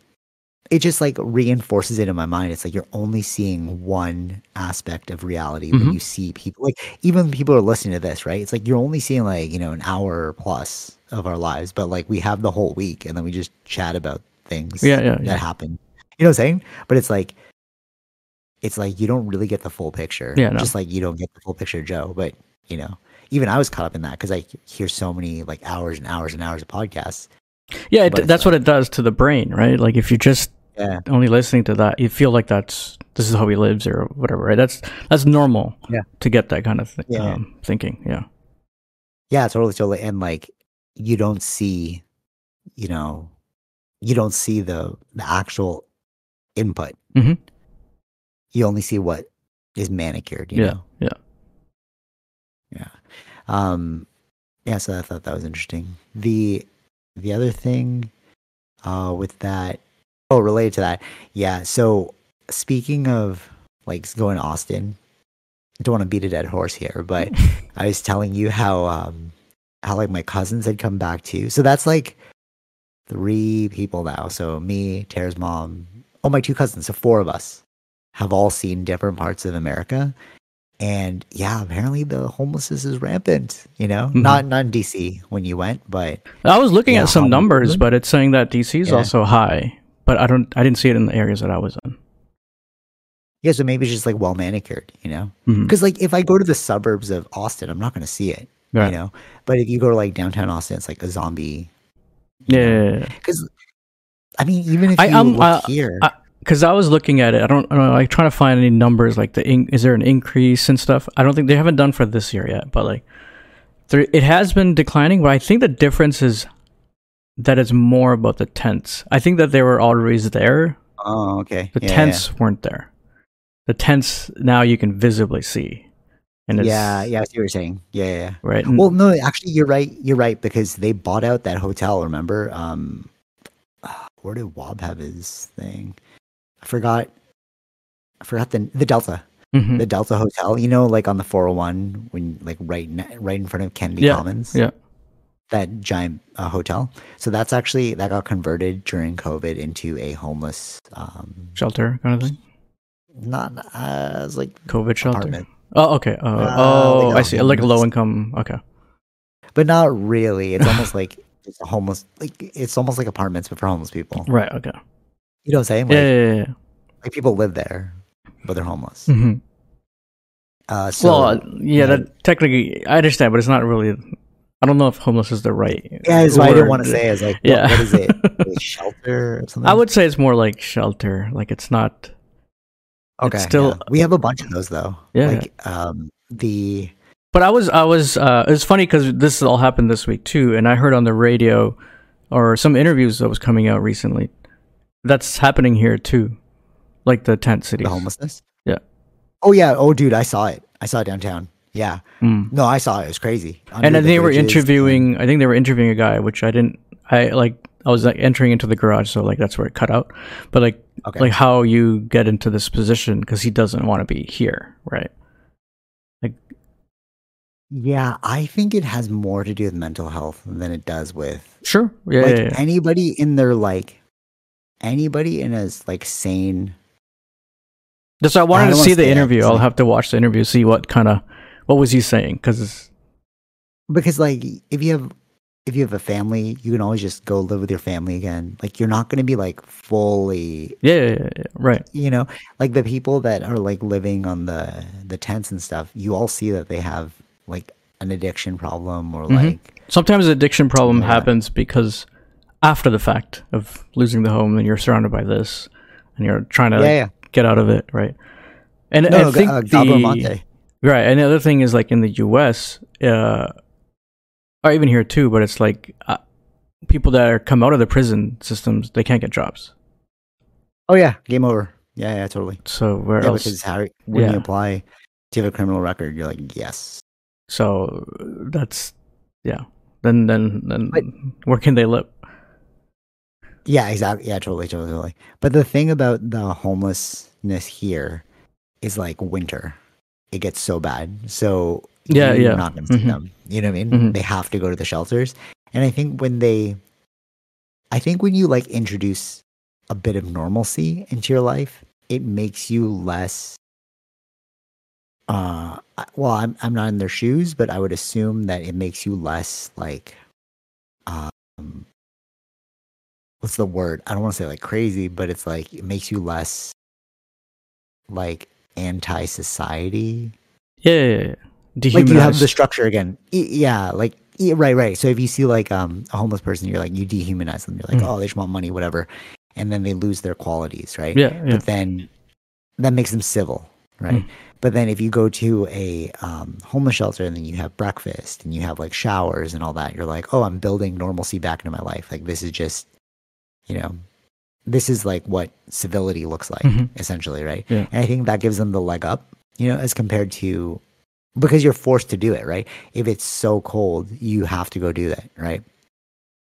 It just like reinforces it in my mind. It's like you're only seeing one aspect of reality when you see people. Like even people are listening to this, right? It's like you're only seeing like an hour plus of our lives, but like we have the whole week, and then we just chat about things that happen. You know what I'm saying? But it's like you don't really get the full picture. Yeah, no. Just like you don't get the full picture of Joe, but you know. Even I was caught up in that because I hear so many like hours and hours and hours of podcasts. Yeah, that's what it does to the brain, right? Like if you're just only listening to that, you feel like this is how he lives or whatever, right? That's normal to get that kind of thinking. Yeah. Yeah, totally. And like you don't see, the actual input. Mm-hmm. You only see what is manicured, you know? Yeah. Yeah. So I thought that was interesting. The other thing with that, related to that. Yeah. So speaking of like going to Austin, I don't want to beat a dead horse here, but I was telling you how like my cousins had come back too. So that's like 3 people now. So me, Tara's mom, my 2 cousins. So 4 of us have all seen different parts of America. And yeah, apparently the homelessness is rampant, not in DC when you went, but I was looking at some numbers, but it's saying that DC is also high, but I didn't see it in the areas that I was in. Yeah. So maybe it's just like well manicured, cause like if I go to the suburbs of Austin, I'm not going to see it, but if you go to like downtown Austin, it's like a zombie. Yeah. Cause I mean, even if you look here. Because I was looking at it, I don't know. I'm trying to find any numbers. Like is there an increase and stuff? I don't think they haven't done for this year yet. But like, it has been declining. But I think the difference is that it's more about the tents. I think that they were always there. Oh, okay. The tents weren't there. The tents now you can visibly see. And it's, I see what you're saying. Yeah. Right. Well, no, actually, you're right. You're right because they bought out that hotel. Remember, where did Wob have his thing? I forgot the Delta, the Delta Hotel, like on the 401 when like right in front of Kennedy Commons, that giant hotel. So that's actually, that got converted during COVID into a homeless, shelter kind of thing. Not as like COVID shelter. Apartment. Oh, okay. I see. Like a low income. Okay. But not really. It's almost like it's a homeless, like it's almost like apartments, but for homeless people. Right. Okay. You know what I'm saying? Like, yeah. Like people live there, but they're homeless. Mm-hmm. That technically, I understand, but it's not really. I don't know if homeless is the right. Yeah, that's why I didn't want to say. It's like, what is it? Shelter or something? I would say it's more like shelter. Like it's not. Okay. It's still, we have a bunch of those though. Yeah. Like the. But I was. It was funny because this all happened this week too, and I heard on the radio, or some interviews that was coming out recently. That's happening here too, like the tent cities. The homelessness? Yeah. Oh yeah. Oh dude, I saw it. I saw it downtown. Yeah. Mm. No, I saw it. It was crazy. And then they were interviewing. I think they were interviewing a guy, which I didn't. I was like entering into the garage, so like that's where it cut out. But like, okay. Like how you get into this position because he doesn't want to be here, right? Like, yeah, I think it has more to do with mental health than it does with sure, yeah, like yeah. Anybody in their like anybody in a like sane. So I wanted to see the interview. I'll have to watch the interview, see what was he saying, because like if you have a family, you can always just go live with your family again. Like you're not going to be like fully right. You know, like the people that are like living on the tents and stuff, you all see that they have like an addiction problem or mm-hmm. like sometimes the addiction problem happens because after the fact of losing the home, and you're surrounded by this, and you're trying to get out of it, right? And I think right. And the other thing is like in the U.S. Or even here too, but it's like people that come out of the prison systems, they can't get jobs. Oh yeah, game over. Yeah, yeah, totally. So where else? Because when you apply to have a criminal record, you're like yes. So that's Then but, where can they live? Yeah, exactly. Yeah, totally. But the thing about the homelessness here is like winter. It gets so bad. So you're not going to see mm-hmm. them. You know what I mean? Mm-hmm. They have to go to the shelters. And I think when you like introduce a bit of normalcy into your life, it makes you less well, I'm not in their shoes, but I would assume that it makes you less like what's the word? I don't want to say like crazy, but it's like it makes you less like anti-society. Yeah. Like you have the structure again. Yeah, like right. So if you see like a homeless person, you're like you dehumanize them. You're like, oh, they just want money, whatever, and then they lose their qualities, right? Yeah. But then that makes them civil, right? Mm. But then if you go to a homeless shelter and then you have breakfast and you have like showers and all that, you're like, oh, I'm building normalcy back into my life. Like this is just, you know, this is like what civility looks like, mm-hmm. essentially, right? Yeah. And I think that gives them the leg up, you know, as compared to. Because you're forced to do it, right? If it's so cold, you have to go do that, right?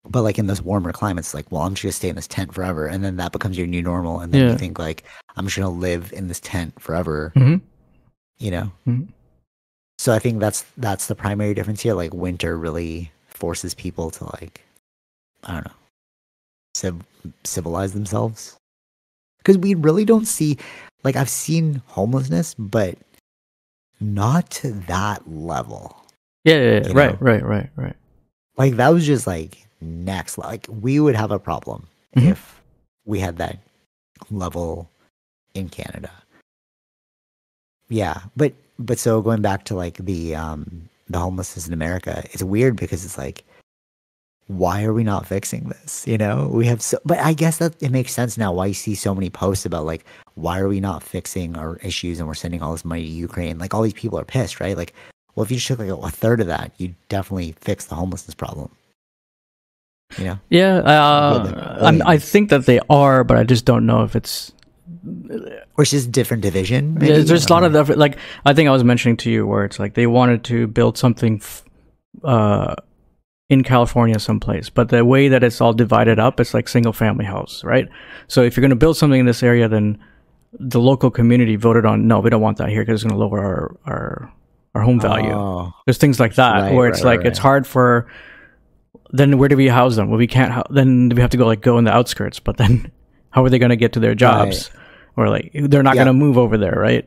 But like in this warmer climate, it's like, well, I'm just going to stay in this tent forever. And then that becomes your new normal. And then you think like, I'm just going to live in this tent forever, mm-hmm. you know? Mm-hmm. So I think that's the primary difference here. Like winter really forces people to like, I don't know, civilize themselves. Because we really don't see, like I've seen homelessness, but not to that level. Yeah. Right. Like that was just like next. Like we would have a problem mm-hmm. if we had that level in Canada. Yeah, but so going back to like the homelessness in America, it's weird because it's like, why are we not fixing this? You know, we have so. But I guess that it makes sense now. Why you see so many posts about like, why are we not fixing our issues and we're sending all this money to Ukraine? Like all these people are pissed, right? Like, well, if you just took like a third of that, you definitely fix the homelessness problem. You know? Yeah, I think that they are, but I just don't know if it's. Or it's just different division. Maybe? Yeah, there's a lot of effort. Like I think I was mentioning to you where it's like they wanted to build something. In California someplace, but the way that it's all divided up, it's like single family house, right? So if you're going to build something in this area, then the local community voted on, no, we don't want that here because it's going to lower our home value. Oh, there's things like that where it's like, it's hard for, then where do we house them? Well, we can't, then we have to go in the outskirts, but then how are they going to get to their jobs? Or like, they're not going to move over there, right?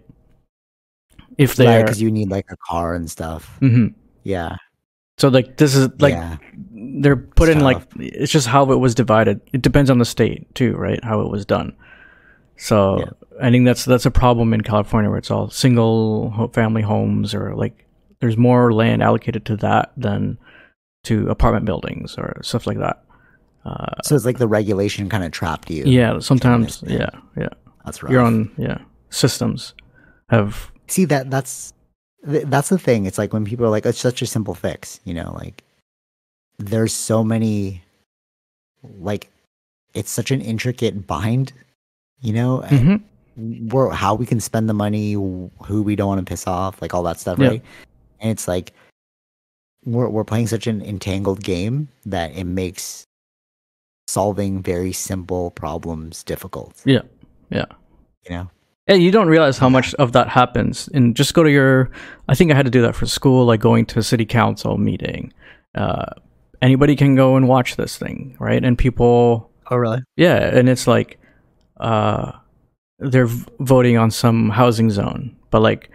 If they because you need like a car and stuff. Mm-hmm. Yeah. So like this is like they're put in like it's just how it was divided. It depends on the state too, right? How it was done. So I think that's a problem in California where it's all single family homes or like there's more land allocated to that than to apartment buildings or stuff like that. So it's like the regulation kind of trapped you. Yeah, sometimes. Yeah. That's right. You're on systems have. See that's the thing. It's like when people are like, it's such a simple fix, you know, like there's so many, like it's such an intricate bind, you know, and how we can spend the money, who we don't want to piss off, like all that stuff, right? And it's like we're playing such an entangled game that it makes solving very simple problems difficult. You know? And you don't realize how much of that happens. And just go to your, I think I had to do that for school, like going to a city council meeting. Anybody can go and watch this thing, right? And people... Oh, really? Yeah, and it's like, they're voting on some housing zone. But like,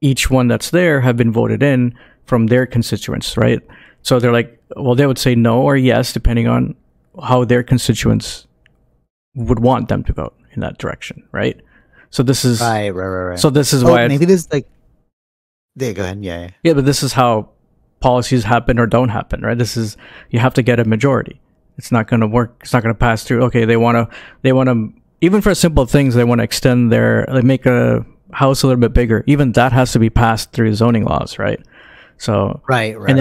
each one that's there have been voted in from their constituents, right? So they're like, well, they would say no or yes, depending on how their constituents would want them to vote in that direction, right? So this is right. So this is why maybe this like there. Go ahead. Yeah. But this is how policies happen or don't happen, right? This is, you have to get a majority. It's not going to work. It's not going to pass through. Okay, they want to even for simple things, they want to extend their, like, make a house a little bit bigger. Even that has to be passed through zoning laws, right? So and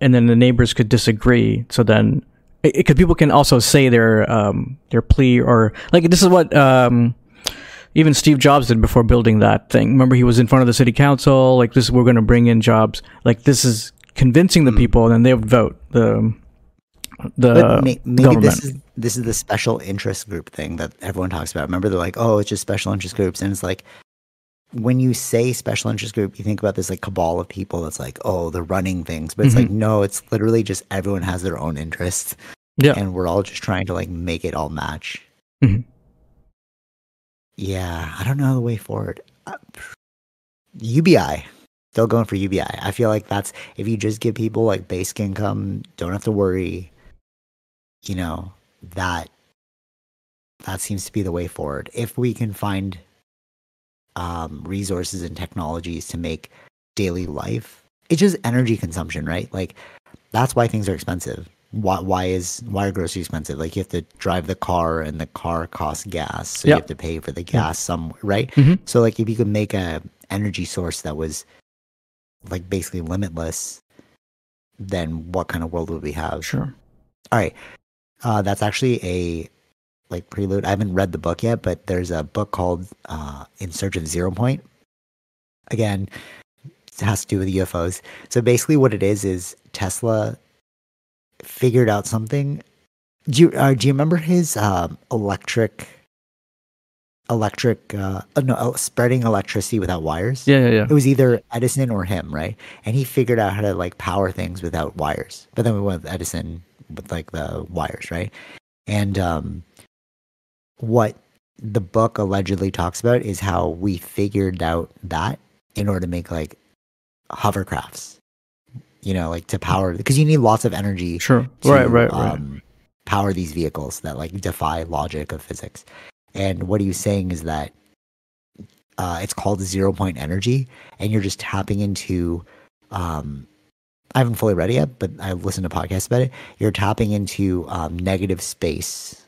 then the neighbors could disagree. So then people can also say their plea, or like this is what even Steve Jobs did before building that thing. Remember, he was in front of the city council. Like, this, we're going to bring in jobs. Like, this is convincing the people, and then they would vote maybe government. This is the special interest group thing that everyone talks about. Remember, they're like, oh, it's just special interest groups, and it's like, when you say special interest group, you think about this like cabal of people that's like, oh, they're running things, but it's like, no, it's literally just everyone has their own interests, and we're all just trying to like make it all match. Yeah, I don't know the way forward. UBI, still going for UBI. I feel like that's, if you just give people like basic income, don't have to worry, you know, that seems to be the way forward. If we can find resources and technologies to make daily life, it's just energy consumption, right? Like, that's why things are expensive. Why are groceries expensive? Like, you have to drive the car, and the car costs gas, so you have to pay for the gas somewhere, right? So like, if you could make a energy source that was like basically limitless, then what kind of world would we have? Sure. All right, that's actually a like prelude. I haven't read the book yet, but there's a book called In Search of Zero Point. Again, it has to do with UFOs. So basically what it is Tesla figured out something. Do you remember his spreading electricity without wires? Yeah. It was either Edison or him, right? And he figured out how to like power things without wires. But then we went with Edison with like the wires, right? And what the book allegedly talks about is how we figured out that in order to make like hovercrafts, you know, like to power, because you need lots of energy to power these vehicles that like defy logic of physics. And what he's saying is that it's called 0 point energy, and you're just tapping into I haven't fully read it yet, but I've listened to podcasts about it. You're tapping into negative space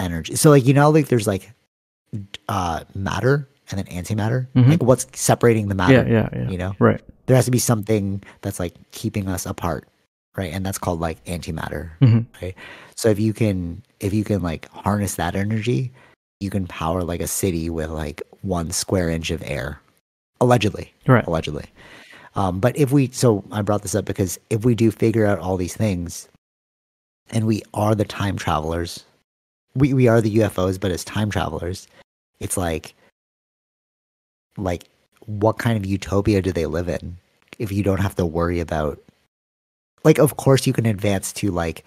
energy. So like, you know, like there's like matter and then antimatter. Like, what's separating the matter? You know, right? There has to be something that's like keeping us apart, right? And that's called like antimatter, right? So if you can like harness that energy, you can power like a city with like 1 square inch of air, allegedly. Right? Allegedly. But if we, so I brought this up because if we do figure out all these things, and we are the time travelers. We are the UFOs, but as time travelers, it's like what kind of utopia do they live in if you don't have to worry about, like, of course you can advance to like,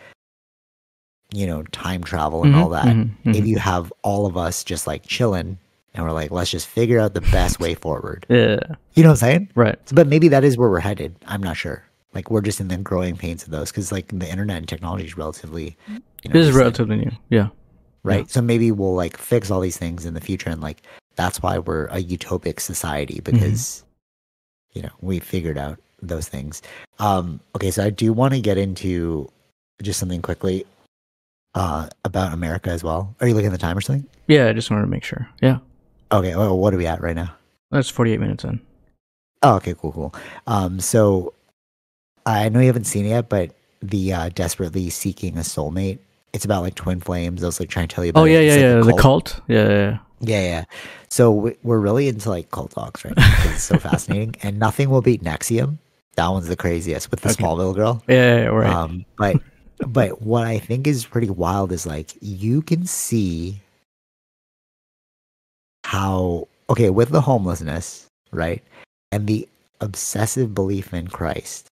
you know, time travel and all that. If you have all of us just like chilling and we're like, let's just figure out the best way forward. Yeah. You know what I'm saying? Right. But maybe that is where we're headed. I'm not sure. Like, we're just in the growing pains of those, because like the internet and technology is relatively, you know, it is relatively new. Yeah. Right. So maybe we'll like fix all these things in the future, and like that's why we're a utopic society, because you know, we figured out those things. Okay, so I do want to get into just something quickly about America as well. Are you looking at the time or something? Yeah, I just wanted to make sure. Yeah. Okay, well, what are we at right now? That's 48 minutes in. Oh, okay, cool. So I know you haven't seen it yet, but the Desperately Seeking a Soulmate. It's about like Twin Flames. I was like trying to tell you about it. Oh, yeah, yeah, yeah. The cult. Yeah, yeah, Yeah. So we're really into like cult docs right now. It's so fascinating, and nothing will beat Nexium. That one's the craziest with the Smallville girl. Yeah, right. But what I think is pretty wild is like you can see how with the homelessness, right, and the obsessive belief in Christ.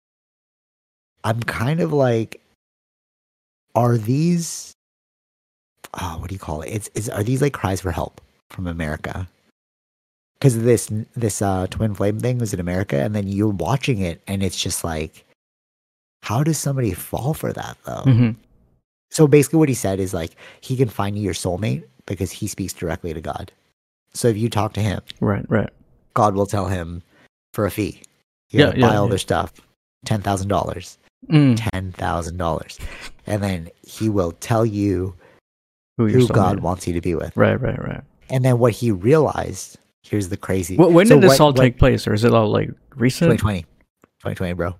I'm kind of like, are these? Oh, what do you call it? Are these like cries for help from America? Because this Twin Flame thing was in America, and then you're watching it, and it's just like, how does somebody fall for that though? Mm-hmm. So basically, what he said is like he can find you your soulmate because he speaks directly to God. So if you talk to him, right, God will tell him for a fee. You gotta buy all their stuff, $10,000, $10,000, and then he will tell you who God wants you to be with. Right. And then what he realized. Here's the crazy. When did this all take place? Or is it all like recent? 2020, bro.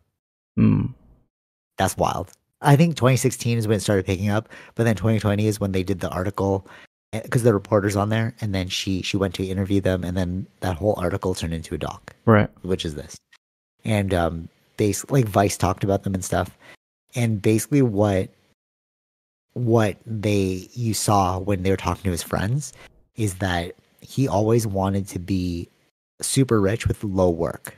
That's wild. I think 2016 is when it started picking up, but then 2020 is when they did the article because the reporter's on there, and then she went to interview them, and then that whole article turned into a doc, right? Which is this, and basically, like Vice talked about them and stuff, and basically what you saw when they were talking to his friends is that he always wanted to be super rich with low work.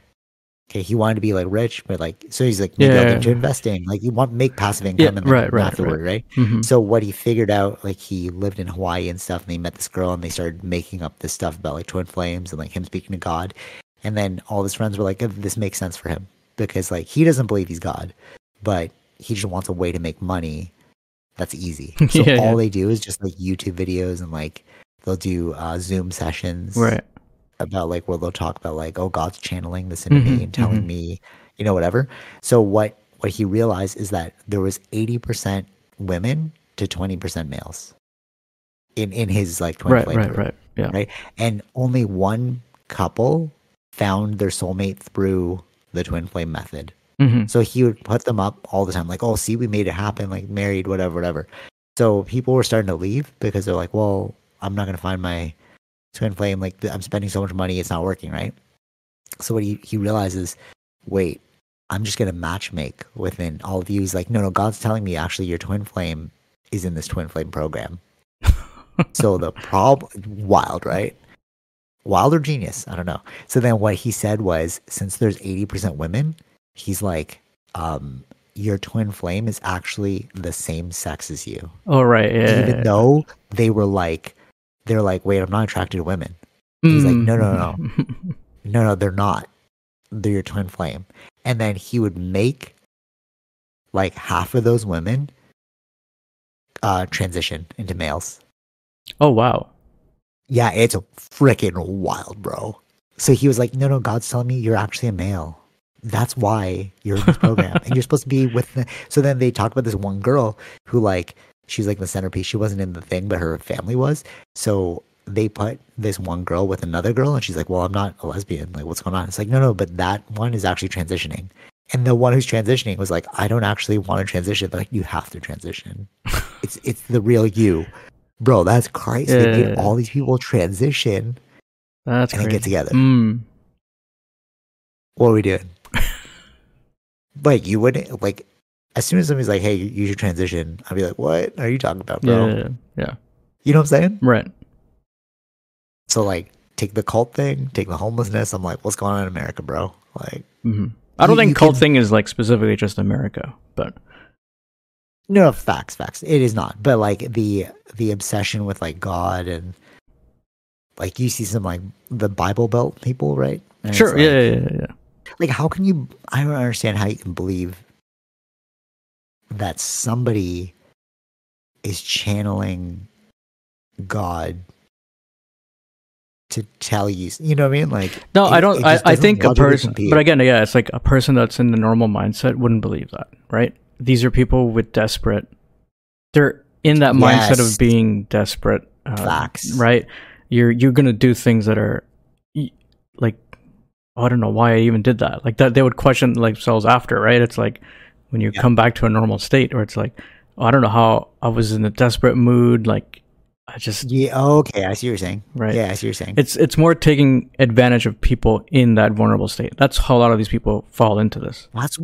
Okay, he wanted to be like rich, but like so he's like into investing. Like you want to make passive income and afterward, right? Mm-hmm. So what he figured out, like he lived in Hawaii and stuff, and he met this girl, and they started making up this stuff about like Twin Flames and like him speaking to God. And then all his friends were like, "This makes sense for him because like he doesn't believe he's God, but he just wants a way to make money that's easy." So they do is just like YouTube videos and like. They'll do Zoom sessions about like where they'll talk about like, oh, God's channeling this into me and telling me, you know, whatever. So what he realized is that there was 80% women to 20% males in his like twin flame group, right. And only one couple found their soulmate through the twin flame method. Mm-hmm. So he would put them up all the time, like, oh, see, we made it happen, like married, whatever. So people were starting to leave because they're like, well. I'm not going to find my twin flame. Like I'm spending so much money. It's not working. Right. So what he realizes, wait, I'm just going to matchmake within all of you. He's like, no, God's telling me actually your twin flame is in this twin flame program. So the problem wild, right? Wild or genius? I don't know. So then what he said was, since there's 80% women, he's like, your twin flame is actually the same sex as you. Oh, right. Yeah. Even though they were like, they're like, wait, I'm not attracted to women. He's like, no. No, they're not. They're your twin flame. And then he would make like half of those women transition into males. Oh, wow. Yeah, it's freaking wild, bro. So he was like, no, God's telling me you're actually a male. That's why you're in this program. And you're supposed to be with them. So then they talked about this one girl who like, she's like the centerpiece. She wasn't in the thing, but her family was. So they put this one girl with another girl, and she's like, well, I'm not a lesbian. Like, what's going on? It's like, no, but that one is actually transitioning. And the one who's transitioning was like, I don't actually want to transition. They're like, you have to transition. It's the real you. Bro, that's crazy. Yeah. They made all these people transition then get together. What are we doing? Like, you wouldn't, like... As soon as somebody's like, hey, you should transition, I'd be like, what are you talking about, bro? Yeah. You know what I'm saying? Right. So, like, take the cult thing, take the homelessness. I'm like, what's going on in America, bro? Like, I don't think cult thing is, like, specifically just America, but... No, facts. It is not. But, like, the obsession with, like, God and, like, you see some, like, the Bible Belt people, right? And sure, like, yeah. Like, how can you... I don't understand how you can believe... that somebody is channeling God to tell you, you know what I mean? Like, no, I don't. I think a person, but again, yeah, it's like a person that's in the normal mindset wouldn't believe that, right? These are people with desperate. They're in that mindset of being desperate. Facts, right? You're gonna do things that are like, oh, I don't know why I even did that. Like that, they would question themselves after, right? It's like. When you come back to a normal state, or it's like, oh, I don't know how I was in a desperate mood, like I just okay, I see what you're saying. Right. Yeah, I see what you're saying. It's more taking advantage of people in that vulnerable state. That's how a lot of these people fall into this. That's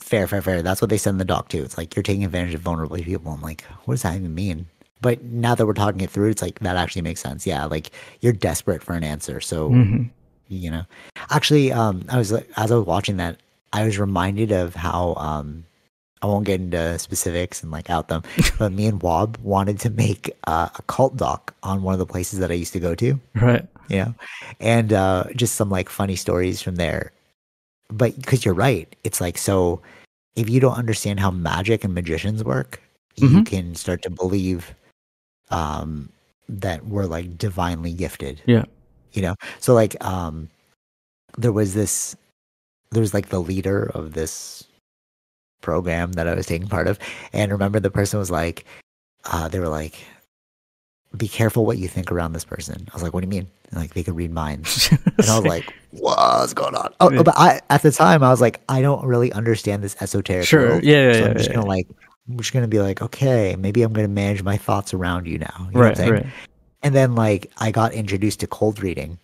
fair. That's what they said in the doc too. It's like you're taking advantage of vulnerable people. I'm like, what does that even mean? But now that we're talking it through, it's like that actually makes sense. Yeah, like you're desperate for an answer. So you know. Actually, I was like, as I was watching that, I was reminded of how I won't get into specifics and like out them, but me and Wob wanted to make a cult doc on one of the places that I used to go to. Right. You know, and just some like funny stories from there. But because you're right, it's like, so if you don't understand how magic and magicians work, you can start to believe that we're like divinely gifted. Yeah. You know, so like there was like the leader of this program that I was taking part of, and remember the person was like they were like, be careful what you think around this person. I was like, what do you mean? And like, they could read minds. And I was like, what's going on? Oh, but I at the time I was like, I don't really understand this esoteric world, so I'm just gonna like, I'm just gonna be like, okay, maybe I'm gonna manage my thoughts around you now, you know what I'm saying? And then like I got introduced to cold reading,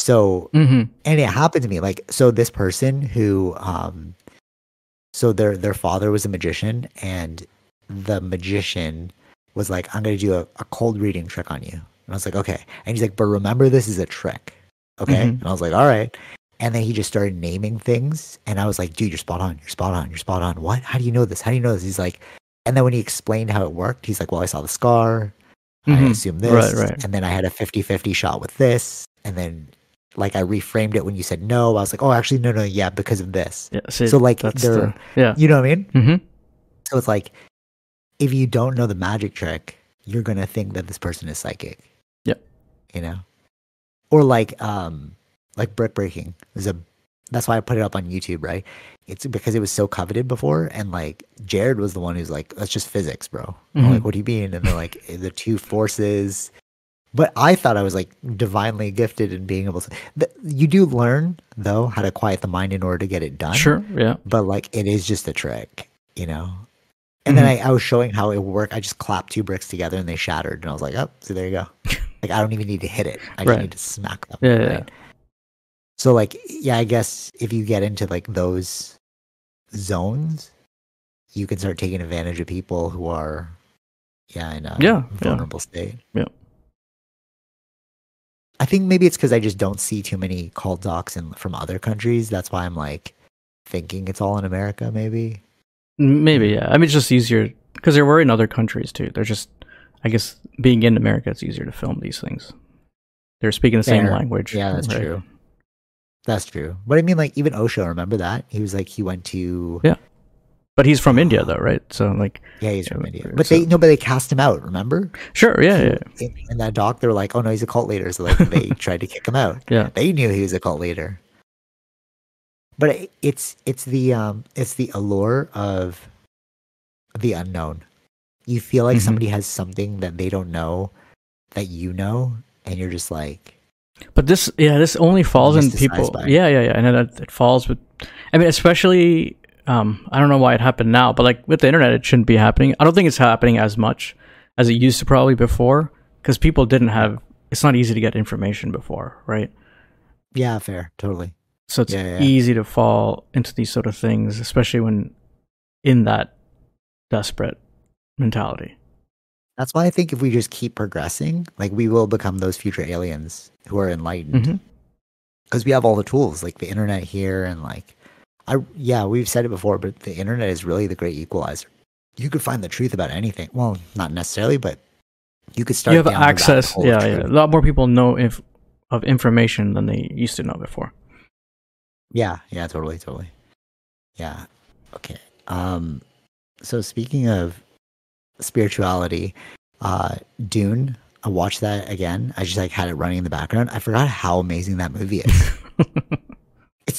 so and it happened to me like, so this person who so their father was a magician, and the magician was like, I'm going to do a cold reading trick on you. And I was like, okay. And he's like, but remember, this is a trick. Okay. And I was like, all right. And then he just started naming things. And I was like, dude, you're spot on. What? How do you know this? He's like, and then when he explained how it worked, he's like, well, I saw the scar. I assume this. Right. And then I had a 50-50 shot with this. And then like I reframed it when you said no. I was like, oh, actually, no, yeah, because of this. Yeah, see, so like, you know what I mean? So it's like, if you don't know the magic trick, you're going to think that this person is psychic. Yeah. You know? Or like brick breaking. That's why I put it up on YouTube, right? It's because it was so coveted before. And like Jared was the one who's like, that's just physics, bro. I'm like, what do you mean? And they're like, the two forces. But I thought I was like divinely gifted in being able to. You do learn though how to quiet the mind in order to get it done. Sure, yeah. But like it is just a trick, you know. And then I was showing how it worked. I just clapped two bricks together and they shattered, and I was like, oh, so there you go. Like I don't even need to hit it. I just need to smack them. Yeah, right? So like, yeah, I guess if you get into like those zones, you can start taking advantage of people who are, in a vulnerable state. Yeah. I think maybe it's because I just don't see too many cult docs from other countries. That's why I'm like thinking it's all in America, maybe. Maybe, yeah. I mean, it's just easier because there were in other countries too. They're just, I guess, being in America, it's easier to film these things. They're speaking the same language. Yeah, that's true. That's true. But I mean, like, even Osho, remember that? He was like, he went to. Yeah. But he's from India, though, right? So, like, yeah, he's from India. But they cast him out. Remember? Sure. Yeah. In that doc, they were like, "Oh no, he's a cult leader." So, like, they tried to kick him out. Yeah, they knew he was a cult leader. But it's the allure of the unknown. You feel like somebody has something that they don't know that you know, and you're just like. But this only falls in people. Yeah, and it falls with. I mean, especially. I don't know why it happened now, but like with the internet, it shouldn't be happening. I don't think it's happening as much as it used to probably before, because people didn't have. It's not easy to get information before, right? Yeah, fair, totally. So it's easy to fall into these sort of things, especially when in that desperate mentality. That's why I think if we just keep progressing, like we will become those future aliens who are enlightened, because we have all the tools, like the internet here and like. We've said it before, but the internet is really the great equalizer. You could find the truth about anything. Well, not necessarily, but you could start. You have access. Yeah. A lot more people know of information than they used to know before. Yeah. Totally. Yeah. Okay. So speaking of spirituality, Dune. I watched that again. I just like had it running in the background. I forgot how amazing that movie is.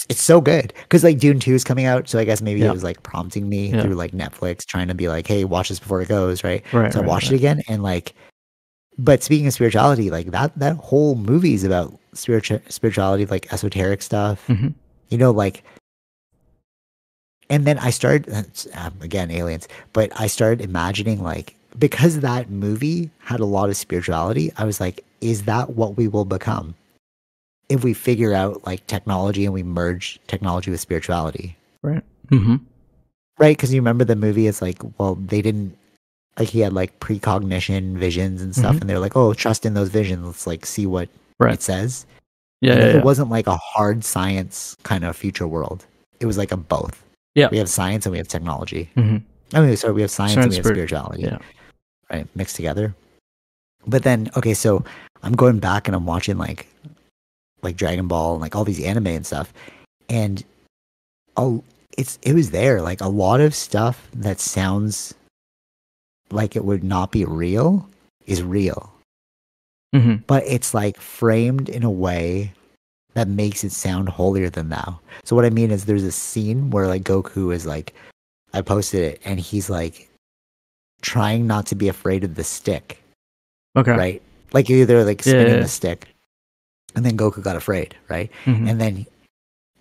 It's so good because like Dune 2 is coming out, so I guess maybe it was like prompting me through like Netflix, trying to be like, hey, watch this before it goes, right? So I watched it again, and like, but speaking of spirituality, like that whole movie is about spirituality, like esoteric stuff, you know, like. And then I started imagining like because that movie had a lot of spirituality, I was like, is that what we will become? If we figure out like technology and we merge technology with spirituality. Right. Mm-hmm. Right. Cause you remember the movie, it's like, well, they didn't, like he had like precognition visions and stuff. Mm-hmm. And they're like, oh, trust in those visions. Let's like see what right. it says. Yeah, yeah, yeah. It wasn't like a hard science kind of future world. It was like a both. Yeah. We have science and we have technology. Mm-hmm. I mean, sorry, we have science and we have spirituality. Yeah. Right. Mixed together. But then, okay. So I'm going back and I'm watching like Dragon Ball and like all these anime and stuff, and it was there, like a lot of stuff that sounds like it would not be real is real. Mm-hmm. But it's like framed in a way that makes it sound holier than thou. So what I mean is there's a scene where like Goku is like, I posted it, and he's like trying not to be afraid of the stick. Okay. Right? Like you're either like spinning the stick. And then Goku got afraid, right? Mm-hmm.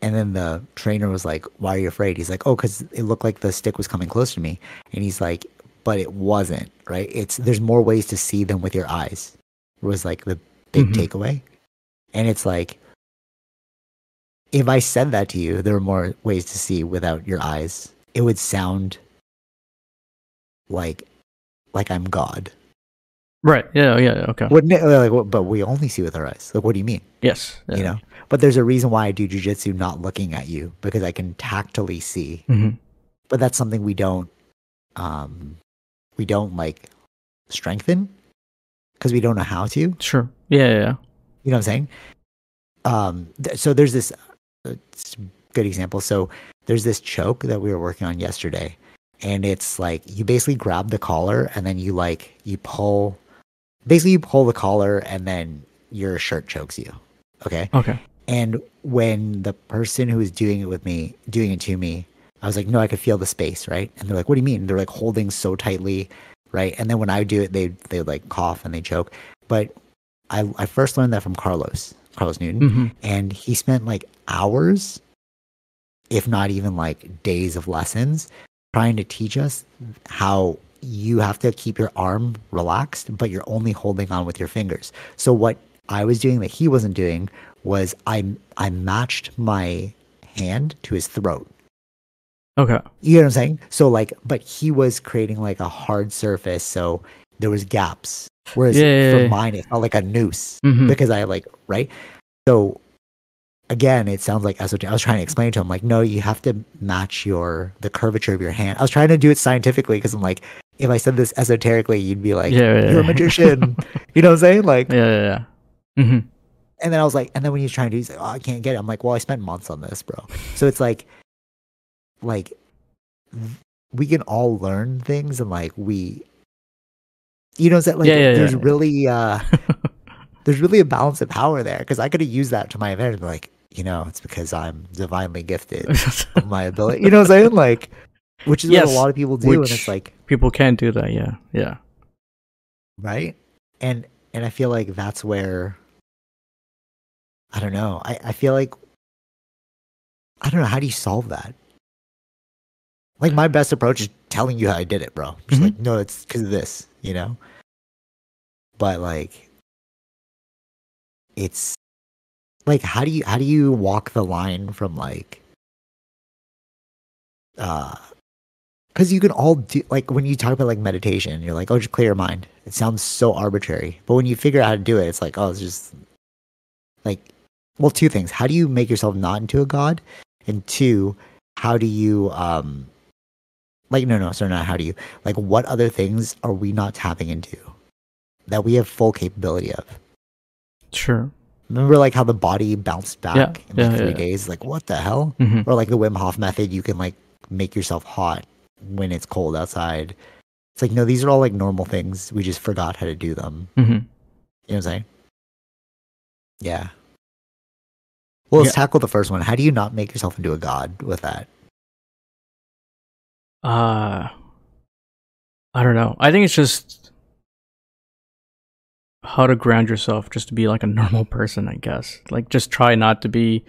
And then the trainer was like, why are you afraid? He's like, oh, because it looked like the stick was coming close to me. And he's like, but it wasn't, right? There's more ways to see than with your eyes. It was like the big mm-hmm. takeaway. And it's like, if I said that to you, there are more ways to see without your eyes, it would sound like I'm God. Right. Yeah. Yeah. Okay. But we only see with our eyes. Like, what do you mean? Yes. Yeah. You know. But there's a reason why I do jujitsu not looking at you, because I can tactily see. Mm-hmm. But that's something we don't like strengthen because we don't know how to. Sure. Yeah. Yeah. You know what I'm saying? So there's this good example. So there's this choke that we were working on yesterday, and it's like you basically grab the collar and then you pull. Basically, you pull the collar and then your shirt chokes you. Okay? Okay. And when the person who was doing it to me, I was like, no, I could feel the space, right? And they're like, what do you mean? They're like holding so tightly, right? And then when I would do it, they like cough and they choke. But I first learned that from Carlos Newton. Mm-hmm. And he spent like hours, if not even like days of lessons, trying to teach us how you have to keep your arm relaxed, but you're only holding on with your fingers. So what I was doing that he wasn't doing was I matched my hand to his throat. Okay. You know what I'm saying? So like, but he was creating like a hard surface, so there was gaps. Whereas for mine, it felt like a noose because I like, right? So again, it sounds like esoteric. I was trying to explain to him, like, no, you have to match the curvature of your hand. I was trying to do it scientifically because I'm like, if I said this esoterically, you'd be like, you're a magician. You know what I'm saying? Like, yeah. Mm-hmm. And then I was like, and then when he's trying to do, he's like, oh, I can't get it. I'm like, well, I spent months on this, bro. So it's like we can all learn things, and like you know what I'm saying? Like, there's really a balance of power there, because I could have used that to my advantage. Like, you know, it's because I'm divinely gifted of my ability. You know what I'm saying? Like, which is what a lot of people do, and it's like people can't do that. Yeah, yeah, right. And I feel like that's where I don't know. I feel like I don't know, how do you solve that? Like, my best approach is telling you how I did it, bro. Just like, no, it's because of this, you know. But like, it's like, how do you walk the line from like, because you can all do, like, when you talk about like meditation, you're like, oh, just clear your mind. It sounds so arbitrary. But when you figure out how to do it, it's like, oh, it's just like, well, two things. How do you make yourself not into a god? And two, how do you, like, no, sorry, not how do you, like, what other things are we not tapping into that we have full capability of? Sure. Remember like how the body bounced back in like 3 days? Like, what the hell? Mm-hmm. Or like the Wim Hof method, you can like make yourself hot when it's cold outside. It's like, no, these are all like normal things. We just forgot how to do them. Mm-hmm. You know what I'm saying? Yeah. Well, let's tackle the first one. How do you not make yourself into a god with that? I don't know. I think it's just how to ground yourself, just to be like a normal person, I guess. Like, just try not to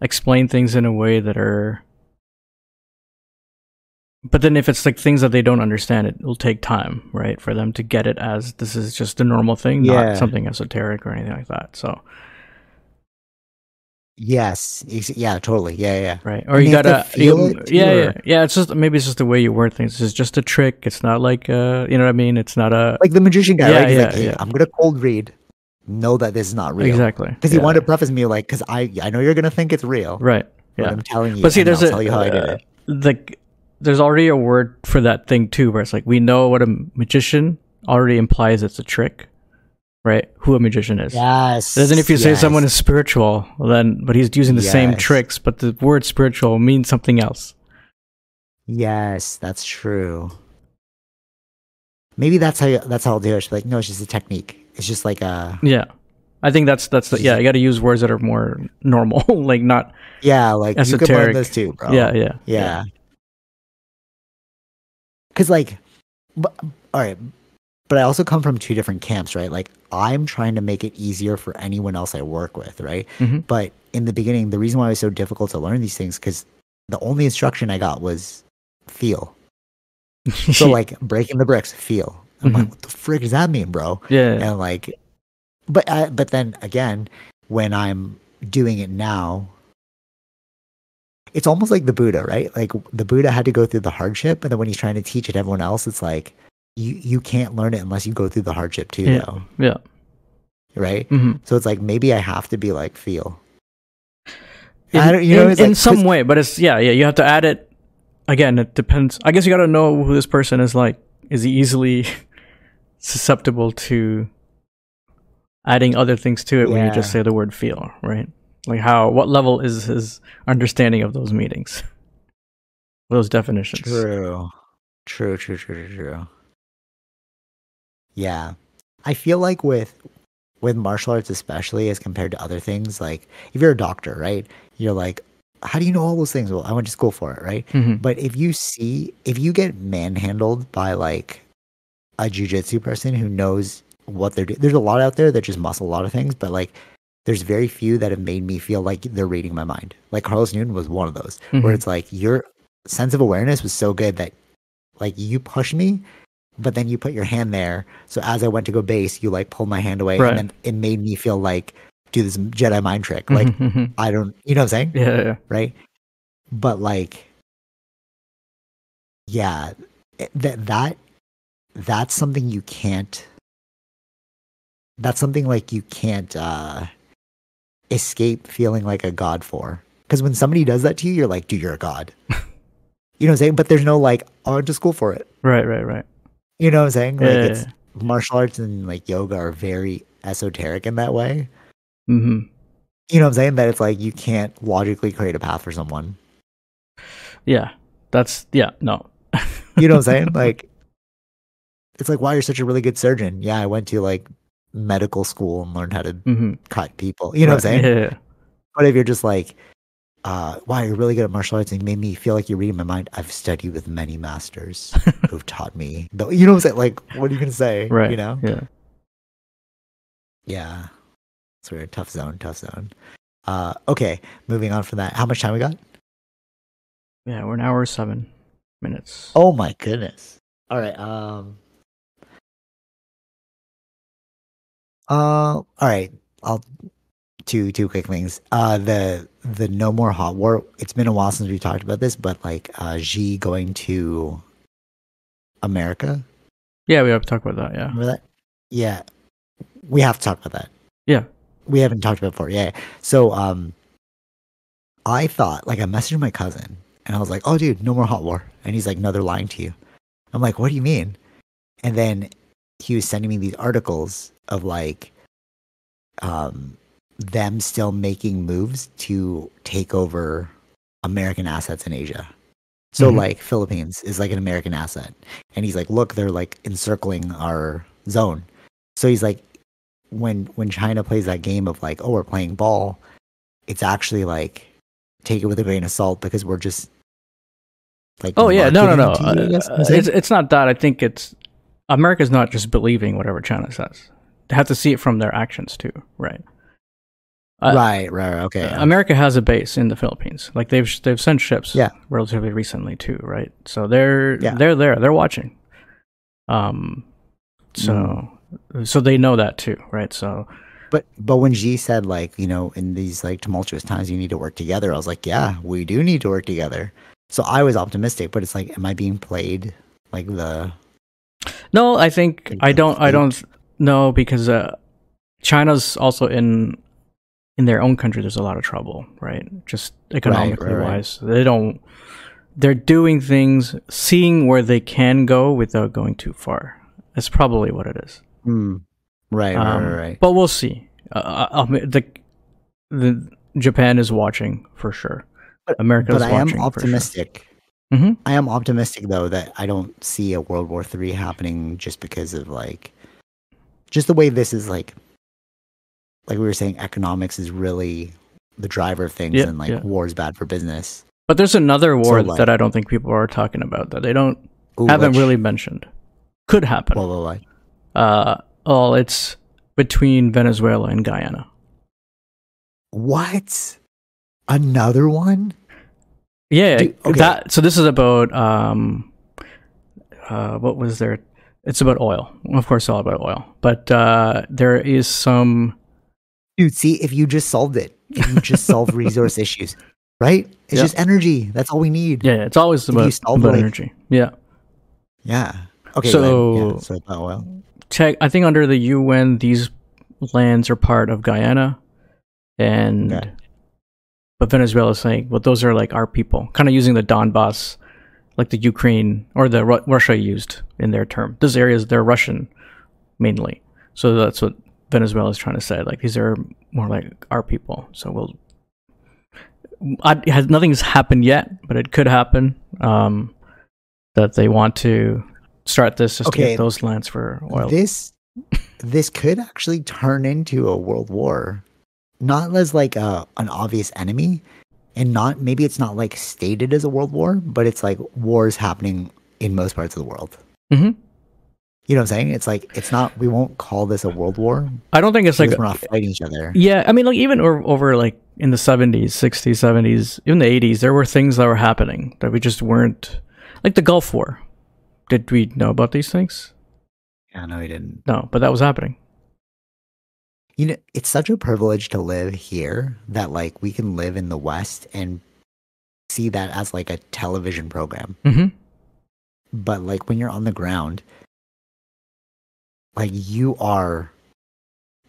explain things in a way that are But then if it's like things that they don't understand, it will take time, right, for them to get it as this is just the normal thing, not something esoteric or anything like that. So yes, yeah, totally, yeah, right. Or you gotta feel it. Yeah. It's just maybe it's just the way you word things. It's just a trick. It's not like you know what I mean. It's not a like the magician guy. Yeah, right? He's like, hey, I'm gonna cold read. Know that this is not real. Exactly, because he wanted to preface me like, because I know you're gonna think it's real, right? Yeah, I'm telling you. But see, there's tell you how I did it. There's already a word for that thing too, where it's like we know what a magician already implies it's a trick, right? Who a magician is. Yes. Doesn't if you say someone is spiritual, then but he's using the same tricks, but the word spiritual means something else. Yes, that's true. Maybe that's how I'll do it. She's like, no, it's just a technique. It's just like a I think that's you got to use words that are more normal, like not like esoteric. You can learn those too, bro. Yeah. Because, like, all right, but I also come from two different camps, right? Like, I'm trying to make it easier for anyone else I work with, right? Mm-hmm. But in the beginning, the reason why it was so difficult to learn these things because the only instruction I got was feel. So, like, breaking the bricks, feel. I'm like, what the frick does that mean, bro? Yeah. And, like, but then, again, when I'm doing it now, it's almost like the Buddha, right? Like the Buddha had to go through the hardship, and then when he's trying to teach it to everyone else, it's like you can't learn it unless you go through the hardship too, though. Yeah. Right? Mm-hmm. So it's like maybe I have to be like feel. In some way, but it's you have to add it. Again, it depends. I guess you gotta know who this person is like. Is he easily susceptible to adding other things to it when you just say the word feel, right? Like what level is his understanding of those meanings? Those definitions. True. Yeah. I feel like with martial arts especially as compared to other things, like if you're a doctor, right? You're like, how do you know all those things? Well, I went to school for it, right? Mm-hmm. But if you get manhandled by like a jujitsu person who knows what they're doing, there's a lot out there that just muscle a lot of things, but like there's very few that have made me feel like they're reading my mind. Like Carlos Newton was one of those, where it's like your sense of awareness was so good that like you pushed me, but then you put your hand there. So as I went to go base, you like pulled my hand away and then it made me feel like do this Jedi mind trick. Like I don't, you know what I'm saying? Yeah. Right. But like, that's something you can't, escape feeling like a god for, because when somebody does that to you, you're like, dude, you're a god. You know what I'm saying? But there's no like, I went to school for it. Right. You know what I'm saying? Like martial arts and like yoga are very esoteric in that way. Mm-hmm. You know what I'm saying? That it's like you can't logically create a path for someone. Yeah, no. You know what I'm saying? Like, it's like, wow, you're such a really good surgeon. Yeah, I went to like medical school and learned how to cut people. You know what I'm saying? Yeah. But if you're just like, wow, you're really good at martial arts and you made me feel like you're reading my mind. I've studied with many masters who've taught me. You know what I'm saying? Like, what are you going to say? Right. You know? Yeah. It's weird. Tough zone. Okay. Moving on from that. How much time we got? Yeah, we're an hour 7 minutes. Oh my goodness. All right. All right. I'll two quick things. The No More Hot War. It's been a while since we talked about this, but like Xi going to America. Yeah, we have to talk about that. Yeah, remember that? Yeah, we have to talk about that. Yeah, we haven't talked about it before. Yeah. So I thought like I messaged my cousin and I was like, "Oh, dude, no more hot war," and he's like, "No, they're lying to you." I'm like, "What do you mean?" And then he was sending me these articles of like them still making moves to take over American assets in Asia. So like Philippines is like an American asset. And he's like, look, they're like encircling our zone. So he's like, when China plays that game of like, oh, we're playing ball, it's actually like take it with a grain of salt because we're just like, oh yeah, no. It's not that. I think it's America's not just believing whatever China says. They have to see it from their actions too, right? Right. Okay. Yeah. America has a base in the Philippines. Like they've sent ships. Yeah. Relatively recently too, right? So they're there. They're watching. So they know that too, right? So. But when Xi said, like, you know, in these like tumultuous times, you need to work together. I was like, yeah, we do need to work together. So I was optimistic, but it's like, am I being played? Like the. No, I think I don't know because China's also in their own country. There's a lot of trouble, right? Just economically wise, they're doing things, seeing where they can go without going too far. That's probably what it is. Mm. Right. But we'll see. The Japan is watching for sure. America is watching. But I am optimistic. Sure. Mm-hmm. I am optimistic though that I don't see a World War III happening just because of like, just the way this is like we were saying, economics is really the driver of things, and like war is bad for business. But there's another war that I don't think people are talking about that they haven't really mentioned. Could happen. It's between Venezuela and Guyana. What? Another one? Yeah. So this is about what was there? It's about oil. Of course, all about oil. But there is some. Dude, see, if you just solved it, solve resource issues, right? It's just energy. That's all we need. Yeah, it's always about energy. Yeah. Yeah. Okay. So it's about oil. I think under the UN, these lands are part of Guyana, but Venezuela is saying, "Well, those are like our people," kind of using the Donbas, like the Ukraine or the Russia used in their term. Those areas they're Russian mainly, so that's what Venezuela is trying to say. Like these are more like our people. So nothing's happened yet, but it could happen that they want to. Start this just to get those lands for oil. This could actually turn into a world war, not as like an obvious enemy, and not maybe it's not like stated as a world war, but it's like wars happening in most parts of the world. Mm-hmm. You know what I'm saying? It's like it's not. We won't call this a world war. I don't think it's like we're not fighting each other. Yeah, I mean, like even over like in the 70s, 60s, 70s, even the 80s, there were things that were happening that we just weren't like the Gulf War. Did we know about these things? Yeah, no, we didn't. No, but that was happening. You know, it's such a privilege to live here that, like, we can live in the West and see that as, like, a television program. Mm-hmm. But, like, when you're on the ground, like, you are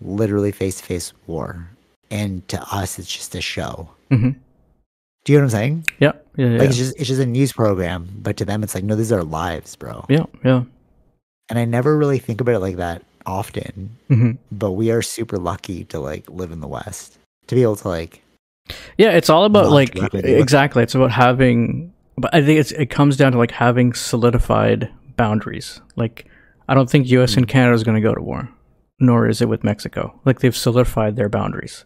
literally face-to-face war. And to us, it's just a show. Mm-hmm. Do you know what I'm saying? Yeah. It's just a news program, but to them it's like, no, these are lives, bro. Yeah. And I never really think about it like that often, but we are super lucky to like live in the West to be able to like. Yeah, it's all about like exactly. It's about having, but I think it comes down to like having solidified boundaries. Like, I don't think U.S. and Canada is going to go to war, nor is it with Mexico. Like they've solidified their boundaries.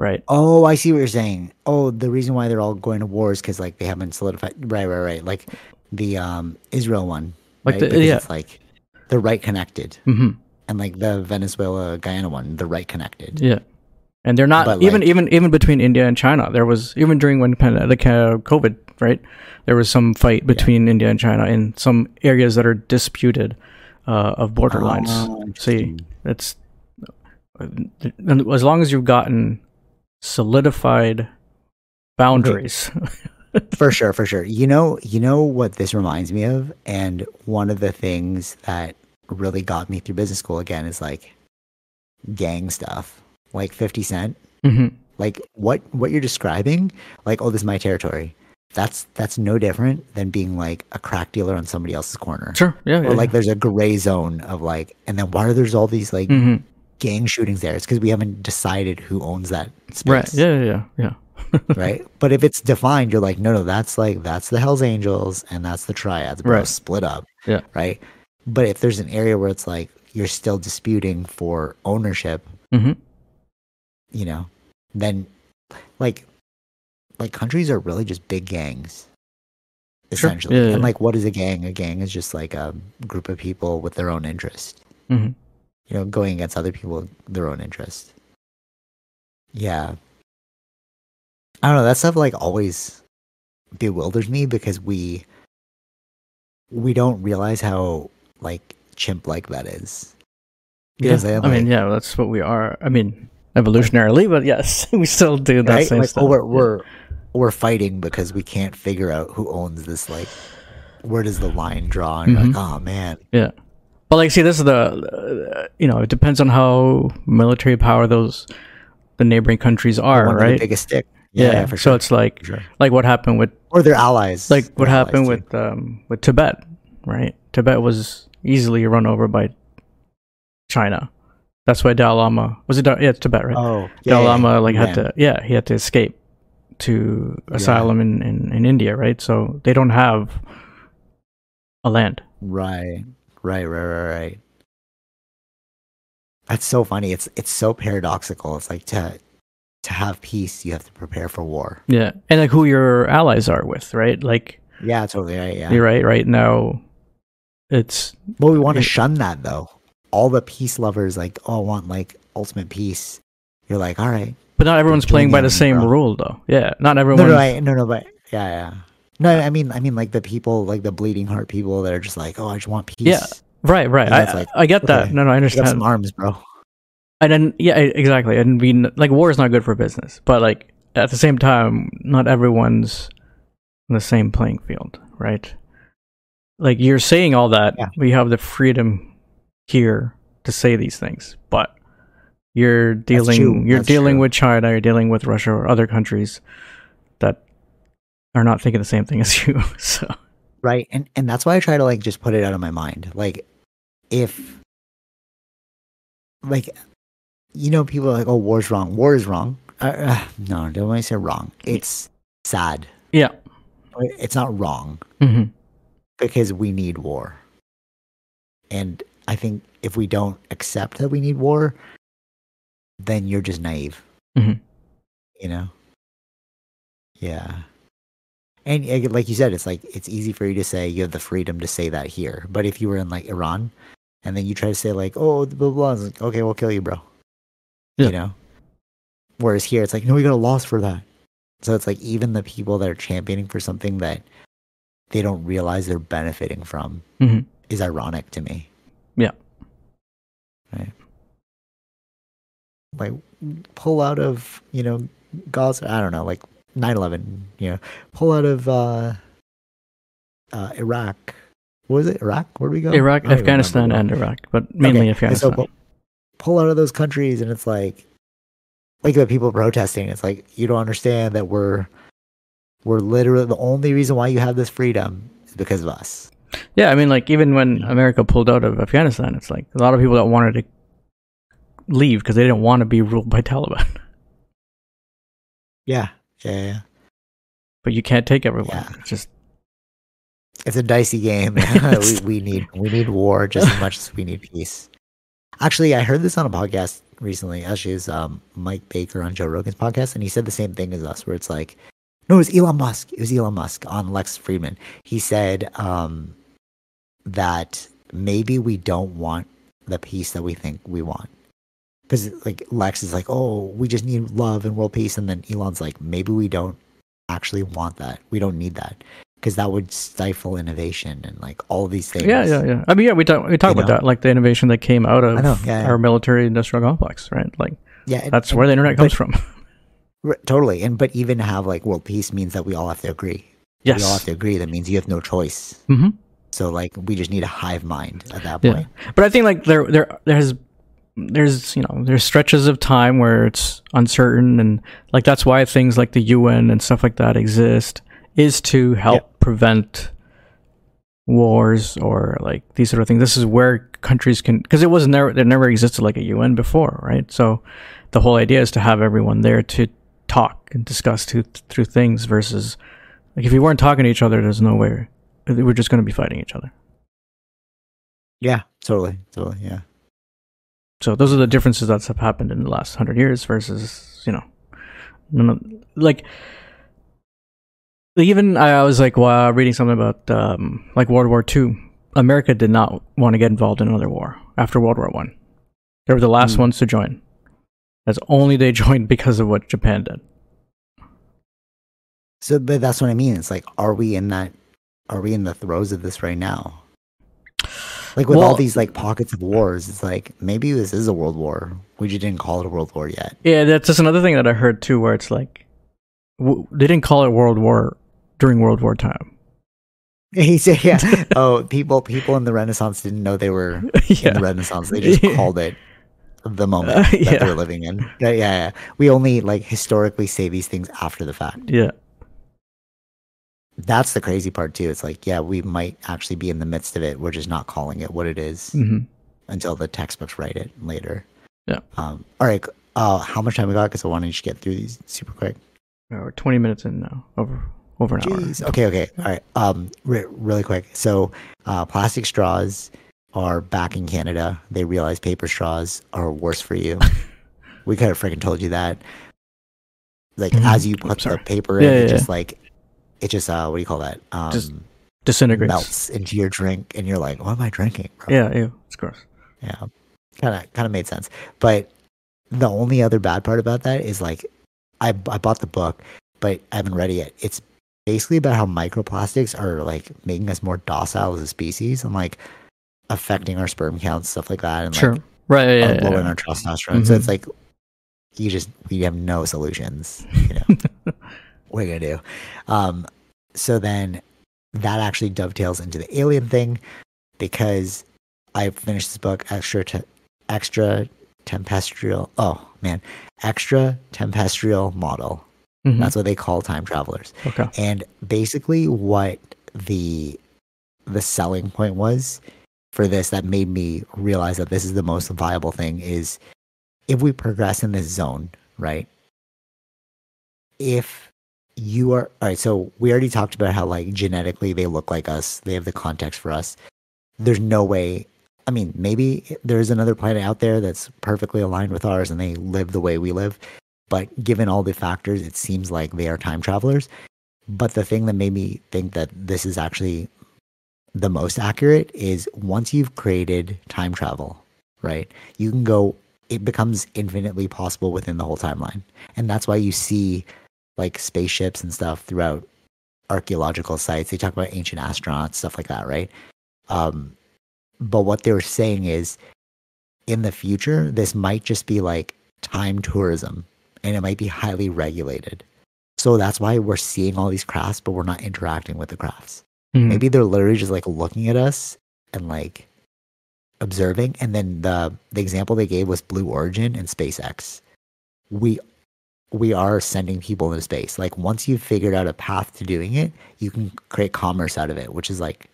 Right. Oh, I see what you're saying. Oh, the reason why they're all going to war is because like they haven't solidified. Right. Like the Israel one. Like right? It's like they're right connected, and like the Venezuela Guyana one, they're right connected. Yeah, and they're not even between India and China. There was even during when pandemic, COVID, right? There was some fight between India and China in some areas that are disputed of borderlines. See, that's as long as you've gotten. Solidified boundaries. For sure. You know what this reminds me of? And one of the things that really got me through business school again is like gang stuff. Like 50 Cent. Mm-hmm. Like what you're describing, like, oh, this is my territory. That's no different than being like a crack dealer on somebody else's corner. Sure. Yeah. Or there's a gray zone of like, and then why are there's all these like gang shootings there? It's because we haven't decided who owns that space. Right. Yeah. Right. But if it's defined, you're like, no, that's the Hells Angels and that's the Triads, bro. Right. Split up. Yeah. Right. But if there's an area where it's like you're still disputing for ownership, you know, then like countries are really just big gangs. Essentially. Sure. Yeah. And like what is a gang? A gang is just like a group of people with their own interest. You know, going against other people, their own interest. Yeah. I don't know, that stuff like always bewilders me because we don't realize how like chimp like that is. Because yeah. I mean, that's what we are. I mean, evolutionarily, but yes, we still do that same stuff. We're fighting because we can't figure out who owns this. Like, where does the line draw? And you're like, oh man, yeah. But like, see, this is the it depends on how military power the neighboring countries are, right? The biggest stick. Yeah, for sure. So it's like, like what happened with or their allies, like what happened with Tibet, right? Tibet was easily run over by China. That's why Dalai Lama it's Tibet, right? Oh, yeah, Dalai Lama he had to escape to asylum in India, right? So they don't have a land. Right. That's so funny. It's so paradoxical. It's like to have peace, you have to prepare for war. Yeah, and like who your allies are with, right? Like yeah, totally right. Yeah, you're right. Right now, it's well, we want to shun that though. All the peace lovers, like, oh, I want like ultimate peace. You're like, all right, but not everyone's playing by the same rule, though. Yeah, not everyone. No, I mean, like the people, like the bleeding heart people that are just like, oh, I just want peace. Yeah, right. I get that. Okay. No, I understand. Get some arms, bro. And then, yeah, exactly. And we like war is not good for business, but like at the same time, not everyone's on the same playing field, right? Like you're saying all that, we have the freedom here to say these things, but you're dealing with China, you're dealing with Russia or other countries that are not thinking the same thing as you. So right, and that's why I try to like just put it out of my mind. Like if like people are like, oh, war's wrong. War is wrong. No, don't want to say wrong. It's sad. Yeah, it's not wrong because we need war, and I think if we don't accept that we need war, then you're just naive, Yeah. And like you said, it's like, it's easy for you to say you have the freedom to say that here. But if you were in like Iran and then you try to say like, oh, blah, blah, blah, like, okay, we'll kill you, bro. Yeah. Whereas here it's like, no, we got a loss for that. So it's like, even the people that are championing for something that they don't realize they're benefiting from is ironic to me. Yeah. Right. Like, pull out of, Gaza, I don't know, like 9/11, pull out of Iraq. What was it? Iraq? Where do we go? Iraq, Afghanistan, and Iraq, but mainly Afghanistan. So pull out of those countries, and it's like the people protesting, it's like, you don't understand that we're literally, the only reason why you have this freedom is because of us. Yeah, I mean, like, even when America pulled out of Afghanistan, it's like a lot of people that wanted to leave because they didn't want to be ruled by Taliban. Yeah. But you can't take everyone. Yeah. It's a dicey game. we need war just as much as we need peace. Actually, I heard this on a podcast recently. Actually, it was Mike Baker on Joe Rogan's podcast, and he said the same thing as us, where it's like, no, it was Elon Musk. It was Elon Musk on Lex Friedman. He said that maybe we don't want the peace that we think we want. Because like Lex is like, oh, we just need love and world peace. And then Elon's like, maybe we don't actually want that. We don't need that. Because that would stifle innovation and like all these things. Yeah. I mean, yeah, we talk about that. Like the innovation that came out of our military industrial complex, right? Like that's where the internet comes from. Totally. But even have like world peace means that we all have to agree. Yes. We all have to agree. That means you have no choice. Mm-hmm. So like we just need a hive mind at that point. But I think like there's stretches of time where it's uncertain, and like that's why things like the UN and stuff like that exist, is to help prevent wars or like these sort of things. This is where countries can, because there never existed like a UN before, right? So the whole idea is to have everyone there to talk and discuss through things, versus like if you weren't talking to each other, there's no way, we're just going to be fighting each other. Yeah, totally, yeah. So those are the differences that have happened in the last 100 years versus, like even I was like reading something about like World War II. America did not want to get involved in another war after World War I. They were the last ones to join. That's only they joined because of what Japan did. So, but that's what I mean. It's like, are we in the throes of this right now? Like, with all these, like, pockets of wars, it's like, maybe this is a world war. We just didn't call it a world war yet. Yeah, that's just another thing that I heard, too, where it's like, they didn't call it world war during World War time. He said, yeah. Oh, people in the Renaissance didn't know they were in the Renaissance. They just called it the moment that they're living in. Yeah. We only, like, historically say these things after the fact. Yeah. That's the crazy part, too. It's like, yeah, we might actually be in the midst of it. We're just not calling it what it is until the textbooks write it later. Yeah. All right. How much time we got? Because I want to just get through these super quick. We're 20 minutes in now. Over an hour. Okay. All right. Really quick. So plastic straws are back in Canada. They realize paper straws are worse for you. We could have freaking told you that. Like, as you put the paper in, just like... It just, what do you call that? Just disintegrates. Melts into your drink, and you're like, what am I drinking, bro? Yeah, ew, it's gross. Yeah, kind of made sense. But the only other bad part about that is, like, I bought the book, but I haven't read it yet. It's basically about how microplastics are, like, making us more docile as a species and, like, affecting our sperm counts, stuff like that. And, sure. Like, right, yeah, lowering our testosterone. Mm-hmm. So it's like, we have no solutions, you know? What are you gonna do? So then that actually dovetails into the alien thing, because I finished this book, Extra Tempestual Model. Mm-hmm. That's what they call time travelers. Okay. And basically what the selling point was for this that made me realize that this is the most viable thing is, if we progress in this zone, right? So we already talked about how, like, genetically they look like us. They have the context for us. There's no way. I mean, maybe there's another planet out there that's perfectly aligned with ours and they live the way we live. But given all the factors, it seems like they are time travelers. But the thing that made me think that this is actually the most accurate is, once you've created time travel, right, you can go, it becomes infinitely possible within the whole timeline. And that's why you see, like, spaceships and stuff throughout archaeological sites. They talk about ancient astronauts, stuff like that, right? But what they were saying is, in the future, this might just be like time tourism, and it might be highly regulated. So that's why we're seeing all these crafts, but we're not interacting with the crafts. Mm-hmm. Maybe they're literally just, like, looking at us and, like, observing. And then the example they gave was Blue Origin and SpaceX. We are sending people into space. Like, once you've figured out a path to doing it, you can create commerce out of it, which is, like,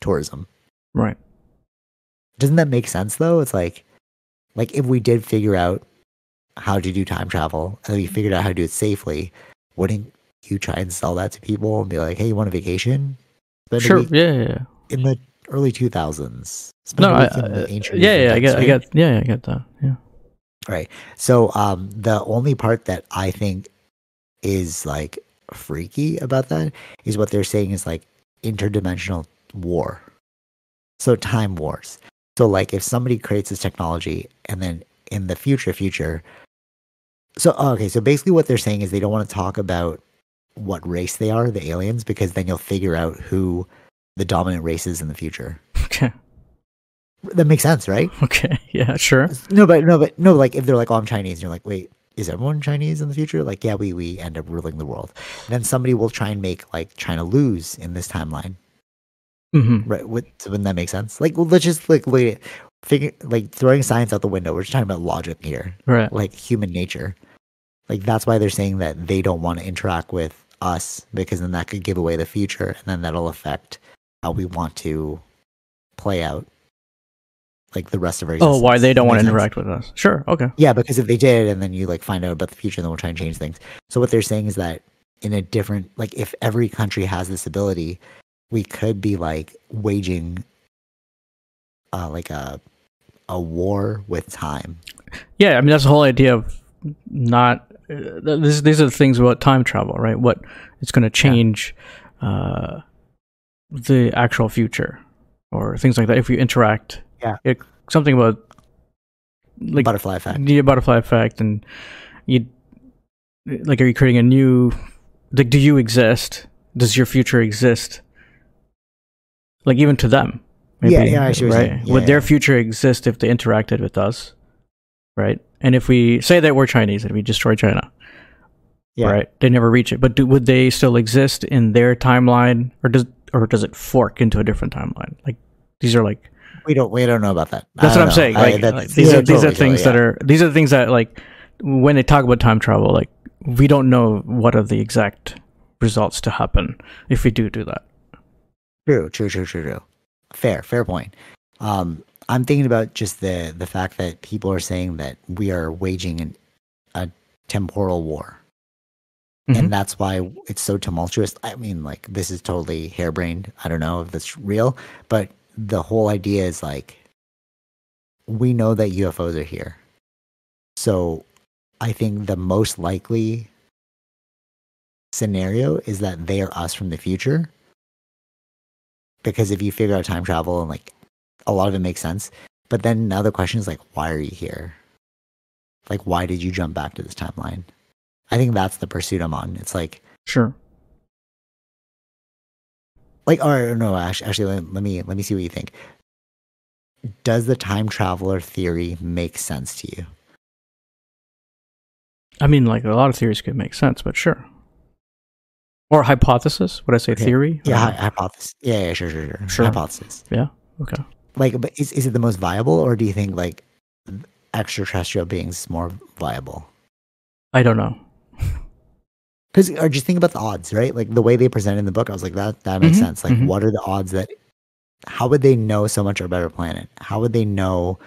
tourism. Right. Doesn't that make sense, though? It's like if we did figure out how to do time travel, and we figured out how to do it safely, wouldn't you try and sell that to people and be like, hey, you want a vacation? Spend sure, a week in the early 2000s. I get that, yeah. Right. So the only part that I think is, like, freaky about that is what they're saying is, like, interdimensional war. So time wars. So, like, if somebody creates this technology and then in the future. So, okay. So basically what they're saying is they don't want to talk about what race they are, the aliens, because then you'll figure out who the dominant race is in the future. Okay. That makes sense, right? Okay, yeah, sure. No, like, if they're like, oh, I'm Chinese, and you're like, wait, is everyone Chinese in the future? Like, yeah, we end up ruling the world. And then somebody will try and make, like, China lose in this timeline. Mm-hmm. Right? Wouldn't that make sense? Like, well, let's just, like, throwing science out the window. We're just talking about logic here. Right. Like, human nature. Like, that's why they're saying that they don't want to interact with us, because then that could give away the future, and then that'll affect how we want to play out, like, the rest of our existence. Oh, why they don't want to interact with us. Sure, okay. Yeah, because if they did, and then you, like, find out about the future, then we'll try and change things. So what they're saying is that in a different, like, if every country has this ability, we could be, like, waging like a war with time. Yeah, I mean, that's the whole idea of these are the things about time travel, right? What it's going to change the actual future or things like that if you interact. Yeah, something about like butterfly effect. Yeah, butterfly effect, and you like, are you creating a new? Like, do you exist? Does your future exist? Like, even to them, maybe, yeah, I see what you're saying. Yeah, would their future exist if they interacted with us, right? And if we say that we're Chinese and we destroy China, right? They never reach it, but would they still exist in their timeline, or does it fork into a different timeline? Like, these are like, we don't know about that. That's what I'm saying. These are things that, like, when they talk about time travel, like, we don't know what are the exact results to happen if we do that. True. Fair point. I'm thinking about just the fact that people are saying that we are waging a temporal war. Mm-hmm. And that's why it's so tumultuous. I mean, like, this is totally harebrained. I don't know if that's real, but the whole idea is, like, we know that UFOs are here. So I think the most likely scenario is that they are us from the future. Because if you figure out time travel, and, like, a lot of it makes sense. But then now the question is, like, why are you here? Like, why did you jump back to this timeline? I think that's the pursuit I'm on. It's like, sure. Like, or no, actually, let me see what you think. Does the time traveler theory make sense to you? I mean, like, a lot of theories could make sense, but sure. Or hypothesis? Would I say theory? Yeah, hypothesis. Yeah, sure. Hypothesis. Yeah, okay. Like, but is it the most viable, or do you think, like, extraterrestrial beings is more viable? I don't know. Because, or just think about the odds, right? Like, the way they presented in the book, I was like, that makes sense. Like, what are the odds that? How would they know so much about our planet? How would they know?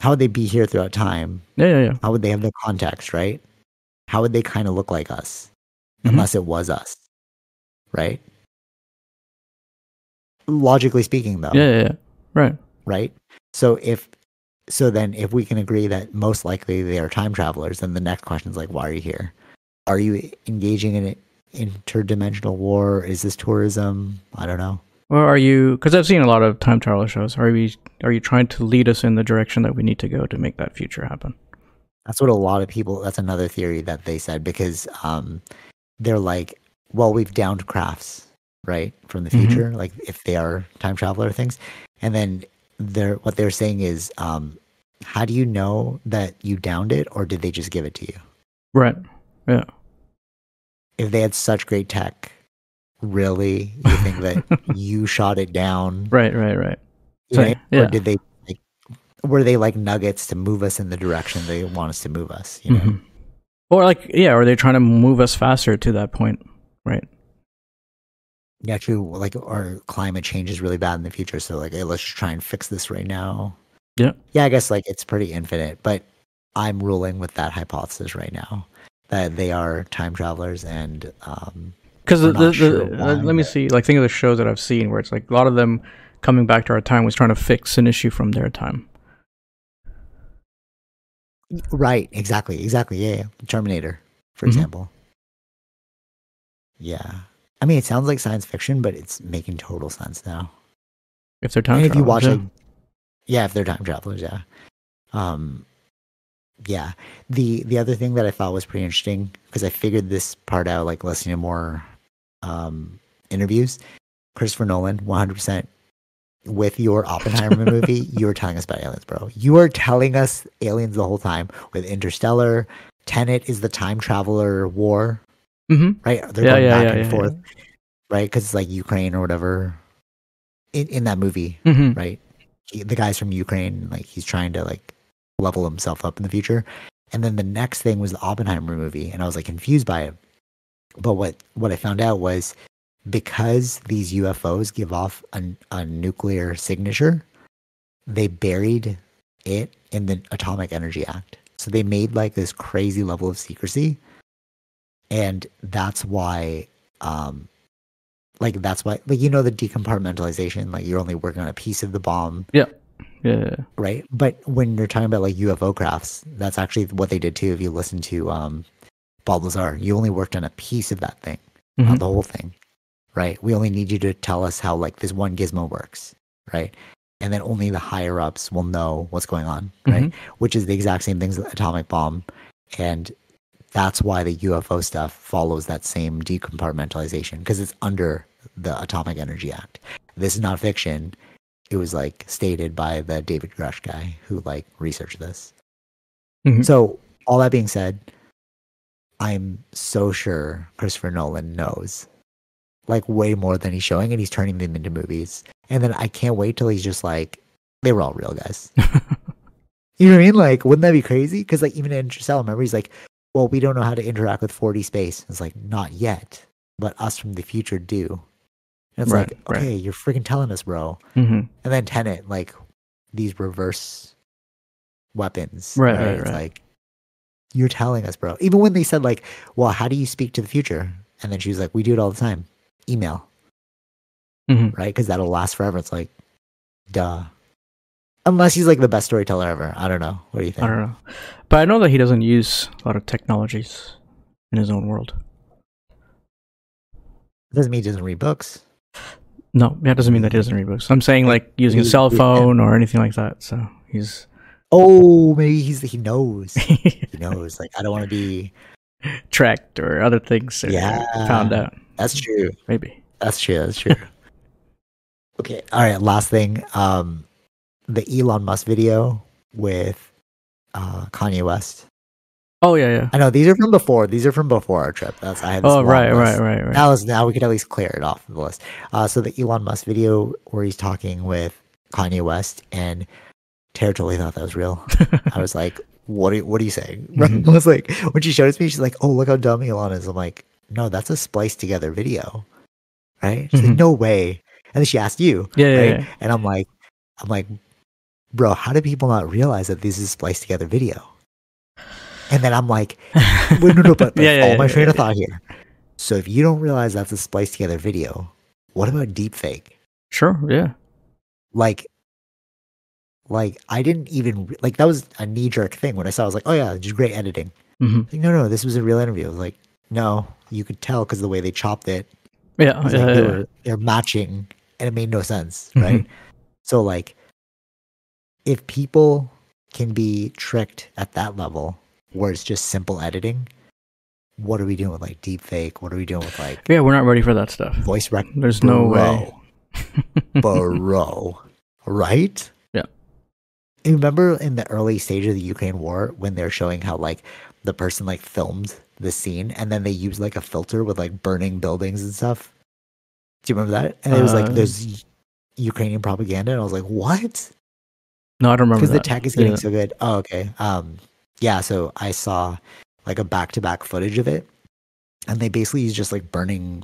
How would they be here throughout time? Yeah. How would they have the context, right? How would they kind of look like us? Unless it was us, right? Logically speaking, though. Yeah. Right? So then if we can agree that most likely they are time travelers, then the next question is, like, why are you here? Are you engaging in an interdimensional war? Is this tourism? I don't know. Or are you, because I've seen a lot of time travel shows, are you trying to lead us in the direction that we need to go to make that future happen? That's what a lot of people, that's another theory that they said, because they're like, well, we've downed crafts, right, from the future, like, if they are time traveler things. And then what they're saying is, how do you know that you downed it, or did they just give it to you? Right, yeah. If they had such great tech, really, you think that you shot it down? Right. So, right? Yeah. Or did they... were they like nuggets to move us in the direction they want us to move us, you know? Or like, yeah, are they trying to move us faster to that point, right? Yeah, true. Like, our climate change is really bad in the future, so, like, hey, let's try and fix this right now. Yeah, I guess, like, it's pretty infinite, but I'm ruling with that hypothesis right now that they are time travelers, and because let me see, like, think of the shows that I've seen where it's like a lot of them coming back to our time was trying to fix an issue from their time. Right, exactly. Yeah. Terminator, for example. Yeah. I mean, it sounds like science fiction, but it's making total sense now. If they're time travelers. If you watch it. Yeah, if they're time travelers, yeah. Yeah. The other thing that I thought was pretty interesting, because I figured this part out, like, listening to more interviews. Christopher Nolan, 100%. With your Oppenheimer movie, you were telling us about aliens, bro. You were telling us aliens the whole time with Interstellar. Tenet is the time traveler war, right? They're going back and forth, right? Because it's like Ukraine or whatever in that movie, right? The guy's from Ukraine, like, he's trying to, like, level himself up in the future. And then the next thing was the Oppenheimer movie, and I was, like, confused by it. But what I found out was, because these UFOs give off a nuclear signature, they buried it in the Atomic Energy Act. So they made, like, this crazy level of secrecy. And that's why, like, you know, the decompartmentalization, like, you're only working on a piece of the bomb. Yeah. Right? But when you're talking about, like, UFO crafts, that's actually what they did too. If you listen to Bob Lazar, you only worked on a piece of that thing, not the whole thing. Right? We only need you to tell us how, like, this one gizmo works, right? and then only the higher ups will know what's going on, right? Mm-hmm. Which is the exact same thing as the atomic bomb, and that's why the UFO stuff follows that same decompartmentalization, because it's under the Atomic Energy Act. This is not fiction. It was like stated by the David Grush guy who like researched this. Mm-hmm. So all that being said, I'm so sure Christopher Nolan knows like way more than he's showing, and he's turning them into movies. And then I can't wait till he's just like, they were all real guys. You know what I mean? Like, wouldn't that be crazy? Because like even in Interstellar, remember, he's like, well, we don't know how to interact with 4D space. It's like, not yet, but us from the future do. And it's right, like, okay, right. You're freaking telling us, bro. Mm-hmm. And then Tenet, like these reverse weapons. Right? It's like, you're telling us, bro. Even when they said like, well, how do you speak to the future? And then she was like, we do it all the time. Email. Mm-hmm. Right? Because that'll last forever. It's like, duh. Unless he's like the best storyteller ever. I don't know. What do you think? I don't know. But I know that he doesn't use a lot of technologies in his own world. It doesn't mean he doesn't read books. No, that doesn't mean that he doesn't read books. I'm saying like using a cell phone or anything like that. So he's... Oh, maybe he knows. He knows. Like, I don't want to be... tracked or other things or found out. That's true. Maybe. That's true. Okay. All right. Last thing. The Elon Musk video with Kanye West. Oh, yeah. I know. These are from before. Our trip. I had this list. Now we could at least clear it off the list. So the Elon Musk video where he's talking with Kanye West, and Tara totally thought that was real. I was like, what are you saying? Mm-hmm. I was like, when she showed it to me, she's like, oh, look how dumb Elon is. I'm like, no, that's a spliced together video, right? She's like, no way. And then she asked you, right? And I'm like, bro, how do people not realize that this is a spliced together video? And then I'm like, but my train of thought here. So if you don't realize that's a spliced together video, what about deepfake? Sure, yeah. Like, I didn't even, like, that was a knee-jerk thing when I saw it. I was like, oh, yeah, just great editing. Mm-hmm. Like, no, this was a real interview. I was like, no, you could tell because the way they chopped it. Yeah. They're matching, and it made no sense, mm-hmm. right? So, like, if people can be tricked at that level where it's just simple editing, what are we doing with, like, deepfake? What are we doing with, like... Yeah, we're not ready for that stuff. Voice rec. There's no way. Bro. Right? Remember in the early stage of the Ukraine war when they're showing how like the person like filmed the scene and then they used like a filter with like burning buildings and stuff? Do you remember that? And it was like there's Ukrainian propaganda, and I was like, what? No, I don't remember. Because the tech is getting so good. Oh, okay. So I saw like a back-to-back footage of it, and they basically use just like burning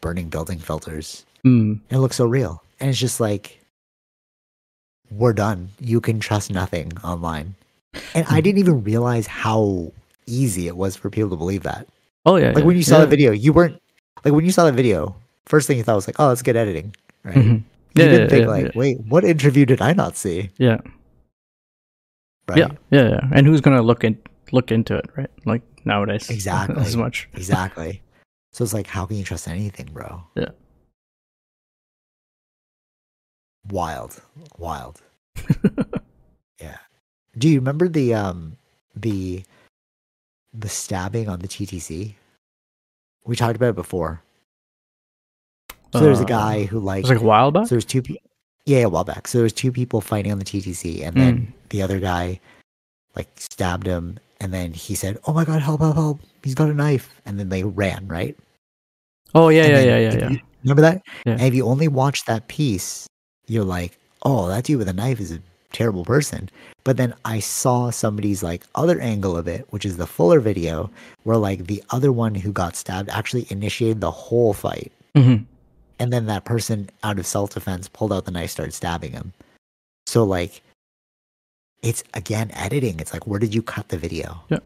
building filters. Mm. And it looks so real, and it's just like, we're done. You can trust nothing online. And I didn't even realize how easy it was for people to believe that. Oh, yeah. Like when you saw the video, you weren't like, when you saw the video, first thing you thought was like, oh, that's good editing. Right. Mm-hmm. You didn't think, wait, what interview did I not see? Yeah. Right. Yeah. And who's going to look into it, right? Like nowadays. Exactly. As much. Exactly. So it's like, how can you trust anything, bro? Yeah. Wild. Yeah. Do you remember the stabbing on the TTC? We talked about it before. So there's a guy who like, it was like a while back. So there's two people. Yeah, a while back. So there's two people fighting on the TTC, and then the other guy like stabbed him, and then he said, "Oh my god, help! He's got a knife!" And then they ran, right? Oh yeah. Remember that? Yeah. And if you only watch that piece, you're like, oh, that dude with a knife is a terrible person. But then I saw somebody's like other angle of it, which is the fuller video, where like the other one who got stabbed actually initiated the whole fight. Mm-hmm. And then that person, out of self-defense, pulled out the knife, started stabbing him. So like, it's again editing. It's like, where did you cut the video? Yeah.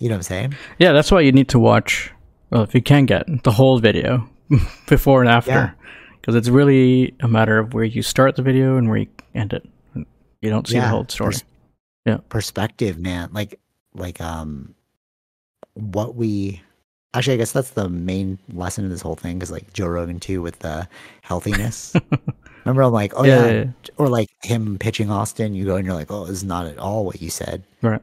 You know what I'm saying? Yeah, that's why you need to watch, well, if you can get the whole video before and after. Yeah. Because it's really a matter of where you start the video and where you end it. You don't see the whole story. Perspective, man. Like, what we Actually, I guess that's the main lesson of this whole thing, because like Joe Rogan too with the healthiness. Remember, I'm like, oh yeah. Or like him pitching Austin, you go and you're like, oh, this is not at all what you said. Right.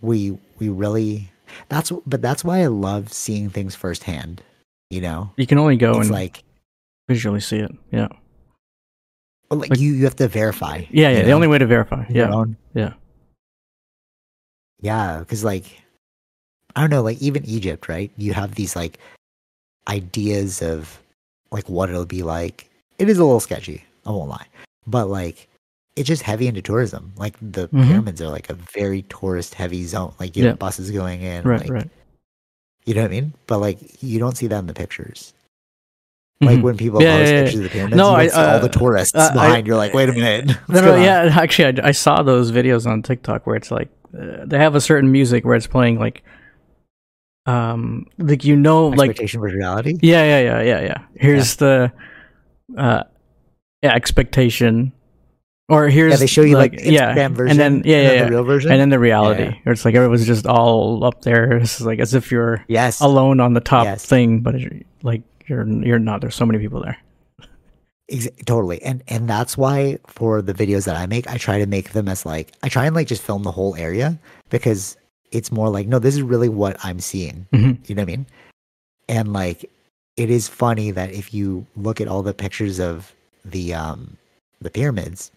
We really, that's why I love seeing things firsthand. You know, you can only go and like visually see it. Yeah. Like you have to verify. Yeah, yeah. The only way to verify. Yeah. Yeah. Yeah, because like, I don't know, like even Egypt, right? You have these like ideas of like what it'll be like. It is a little sketchy, I won't lie. But like, it's just heavy into tourism. Like the pyramids are like a very tourist heavy zone. Like you have buses going in. Right, like, right. You know what I mean? But like, you don't see that in the pictures. Like when people post pictures of the pyramids, no, you see all the tourists behind. You're like, wait a minute. No, yeah, actually, I saw those videos on TikTok where it's like, they have a certain music where it's playing like you know, like expectation versus reality. Yeah. Here's the expectation, or here's they show you like Instagram version, and then the real version, and then the reality. Or it's like everyone's just all up there. It's like as if you're alone on the top thing, but it's like you're not. There's so many people there. Totally, and that's why for the videos that I make, I try to make them as like I try and like just film the whole area, because it's more like, no, this is really what I'm seeing. You know what I mean? And like, it is funny that if you look at all the pictures of the pyramids,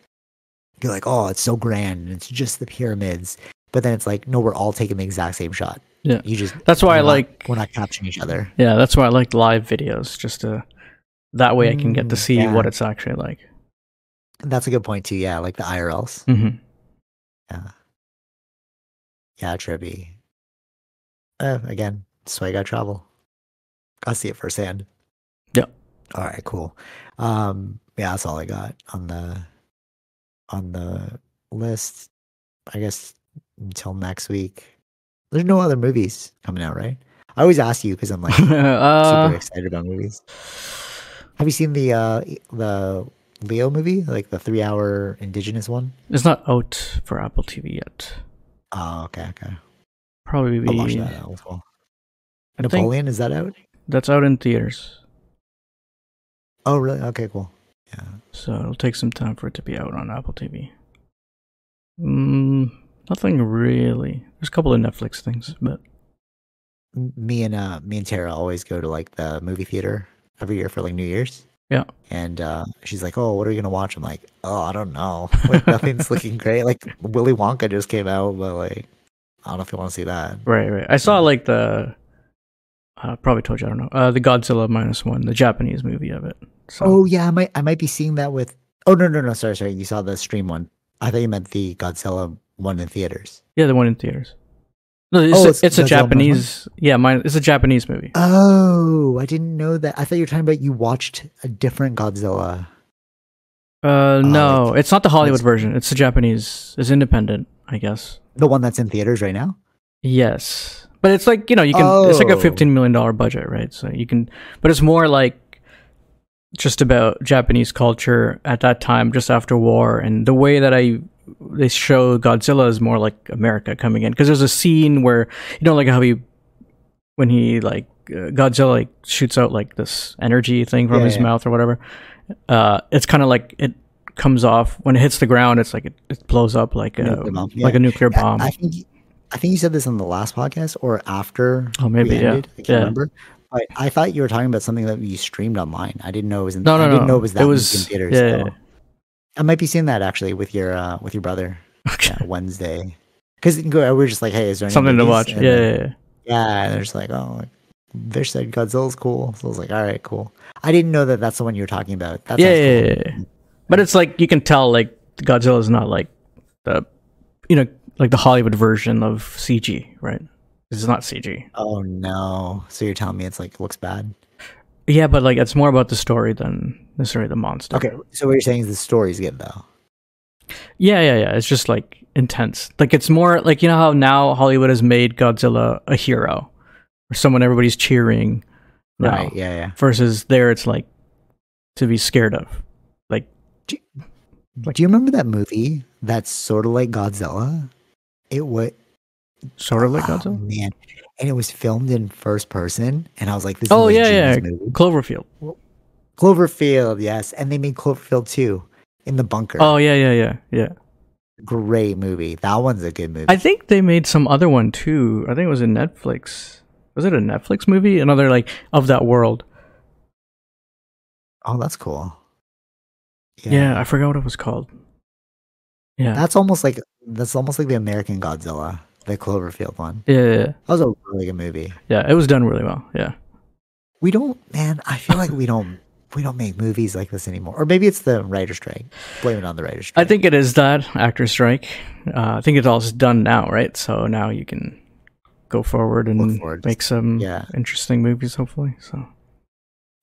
you're like, oh, it's so grand and it's just the pyramids, but then it's like, no, we're all taking the exact same shot. Yeah, you just that's why we're not capturing each other. Yeah, that's why I like live videos, just to. That way I can get to see what it's actually like. That's a good point too. Yeah, like the IRLs. Yeah, trippy. Again, that's why I got travel. Gotta see it firsthand. Yeah. All right, cool. Yeah, that's all I got on the list. I guess until next week. There's no other movies coming out, right? I always ask you because I'm like super excited about movies. Have you seen the Leo movie, like the 3-hour indigenous one? It's not out for Apple TV yet. Oh, okay. Probably I'll watch that out as well. Napoleon, is that out? That's out in theaters. Oh, really? Okay, cool. Yeah. So it'll take some time for it to be out on Apple TV. Nothing really. There's a couple of Netflix things, but me and Tara always go to like the movie theater every year for like New Year's. Yeah. And she's like, oh, what are you going to watch? I'm like, oh, I don't know. Like, nothing's looking great. Like Willy Wonka just came out, but like, I don't know if you want to see that. Right. I saw like the, probably told you, I don't know, the Godzilla -1, the Japanese movie of it. So. Oh yeah. I might be seeing that with, oh no. Sorry. You saw the stream one. I thought you meant the Godzilla one in theaters. Yeah. The one in theaters. No, it's a Japanese. Yeah, it's a Japanese movie. Oh, I didn't know that. I thought you were talking about you watched a different Godzilla. No, it's not the Hollywood version. It's the Japanese. It's independent, I guess. The one that's in theaters right now. Yes, but it's like, you know, you can. Oh. It's like a $15 million budget, right? So you can, but it's more like just about Japanese culture at that time, just after war, and the way that they show Godzilla is more like America coming in, because there's a scene where, you know, like how when Godzilla like shoots out like this energy thing from his mouth or whatever, it's kind of like it comes off when it hits the ground. It's like it blows up like a nuclear bomb. I think you said this on the last podcast or after. Oh, maybe we ended. I can't remember. But I thought you were talking about something that you streamed online. I didn't know it was in. No. I didn't know it was that in theaters. Yeah. So. I might be seeing that actually with your brother. Okay. Yeah, Wednesday, because we're just like, hey, is there something to watch? And yeah. And they're just like, oh, Vish said Godzilla's cool, so I was like, all right, cool. I didn't know that that's the one you were talking about. That cool. But it's like you can tell like Godzilla is not like the, you know, like the Hollywood version of CG, right? It's not CG. Oh no! So you're telling me it's like looks bad? Yeah, but like it's more about the story than necessarily the monster. Okay, so what you're saying is the story's good though. Yeah. It's just like intense. Like it's more like, you know how now Hollywood has made Godzilla a hero or someone everybody's cheering. Now, right. Yeah. Versus there, it's like to be scared of. Like, do you remember that movie that's sort of like Godzilla? It was Sort of like Godzilla? Man. And it was filmed in first person. And I was like, this is oh, yeah, yeah. Movie. Cloverfield. Cloverfield, yes. And they made Cloverfield 2 in the bunker. Oh, yeah, yeah, yeah, yeah. Great movie. That one's a good movie. I think they made some other one too. I think it was in Netflix. Was it a Netflix movie? Another like of that world. Oh, that's cool. Yeah, yeah, I forgot what it was called. Yeah, that's almost like the American Godzilla, the Cloverfield one. Yeah, yeah, yeah. That was a really good movie. Yeah, it was done really well. Yeah, we don't, man. I feel like we don't make movies like this anymore. Or maybe it's the writer's strike. Blame it on the writer's strike. I think it is that actor's strike. I think it's all done now, right? So now you can go forward and make some interesting movies, hopefully. So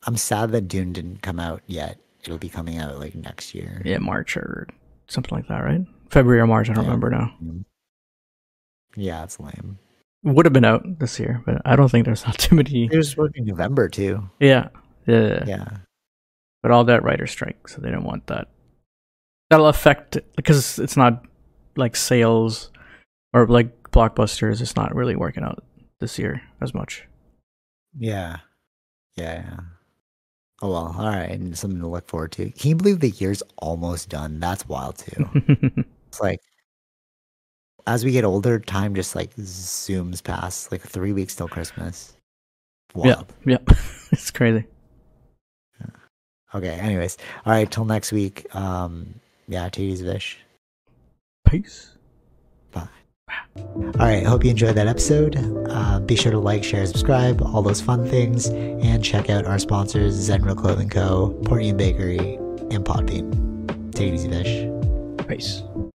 I'm sad that Dune didn't come out yet. It'll be coming out like next year. Yeah, March or something like that, right? February or March, I don't remember now. Yeah, it's lame. Would have been out this year, but I don't think there's not too many. It was working November too. Yeah. Yeah. Yeah. But all that writer strike, so they don't want that. That'll affect it because it's not like sales or like blockbusters. It's not really working out this year as much. Yeah. Yeah. Yeah. Oh, well. All right. And something to look forward to. Can you believe the year's almost done? That's wild too. It's like as we get older, time just like zooms past. Like 3 weeks till Christmas. Wild. Yeah. Yeah. It's crazy. Okay, anyways. All right, till next week. TTC's Vish. Peace. Bye. All right, hope you enjoyed that episode. Be sure to like, share, subscribe, all those fun things, and check out our sponsors, Zen Rail Clothing Co., Portion Bakery, and Podbean. Take it easy, Vish. Peace.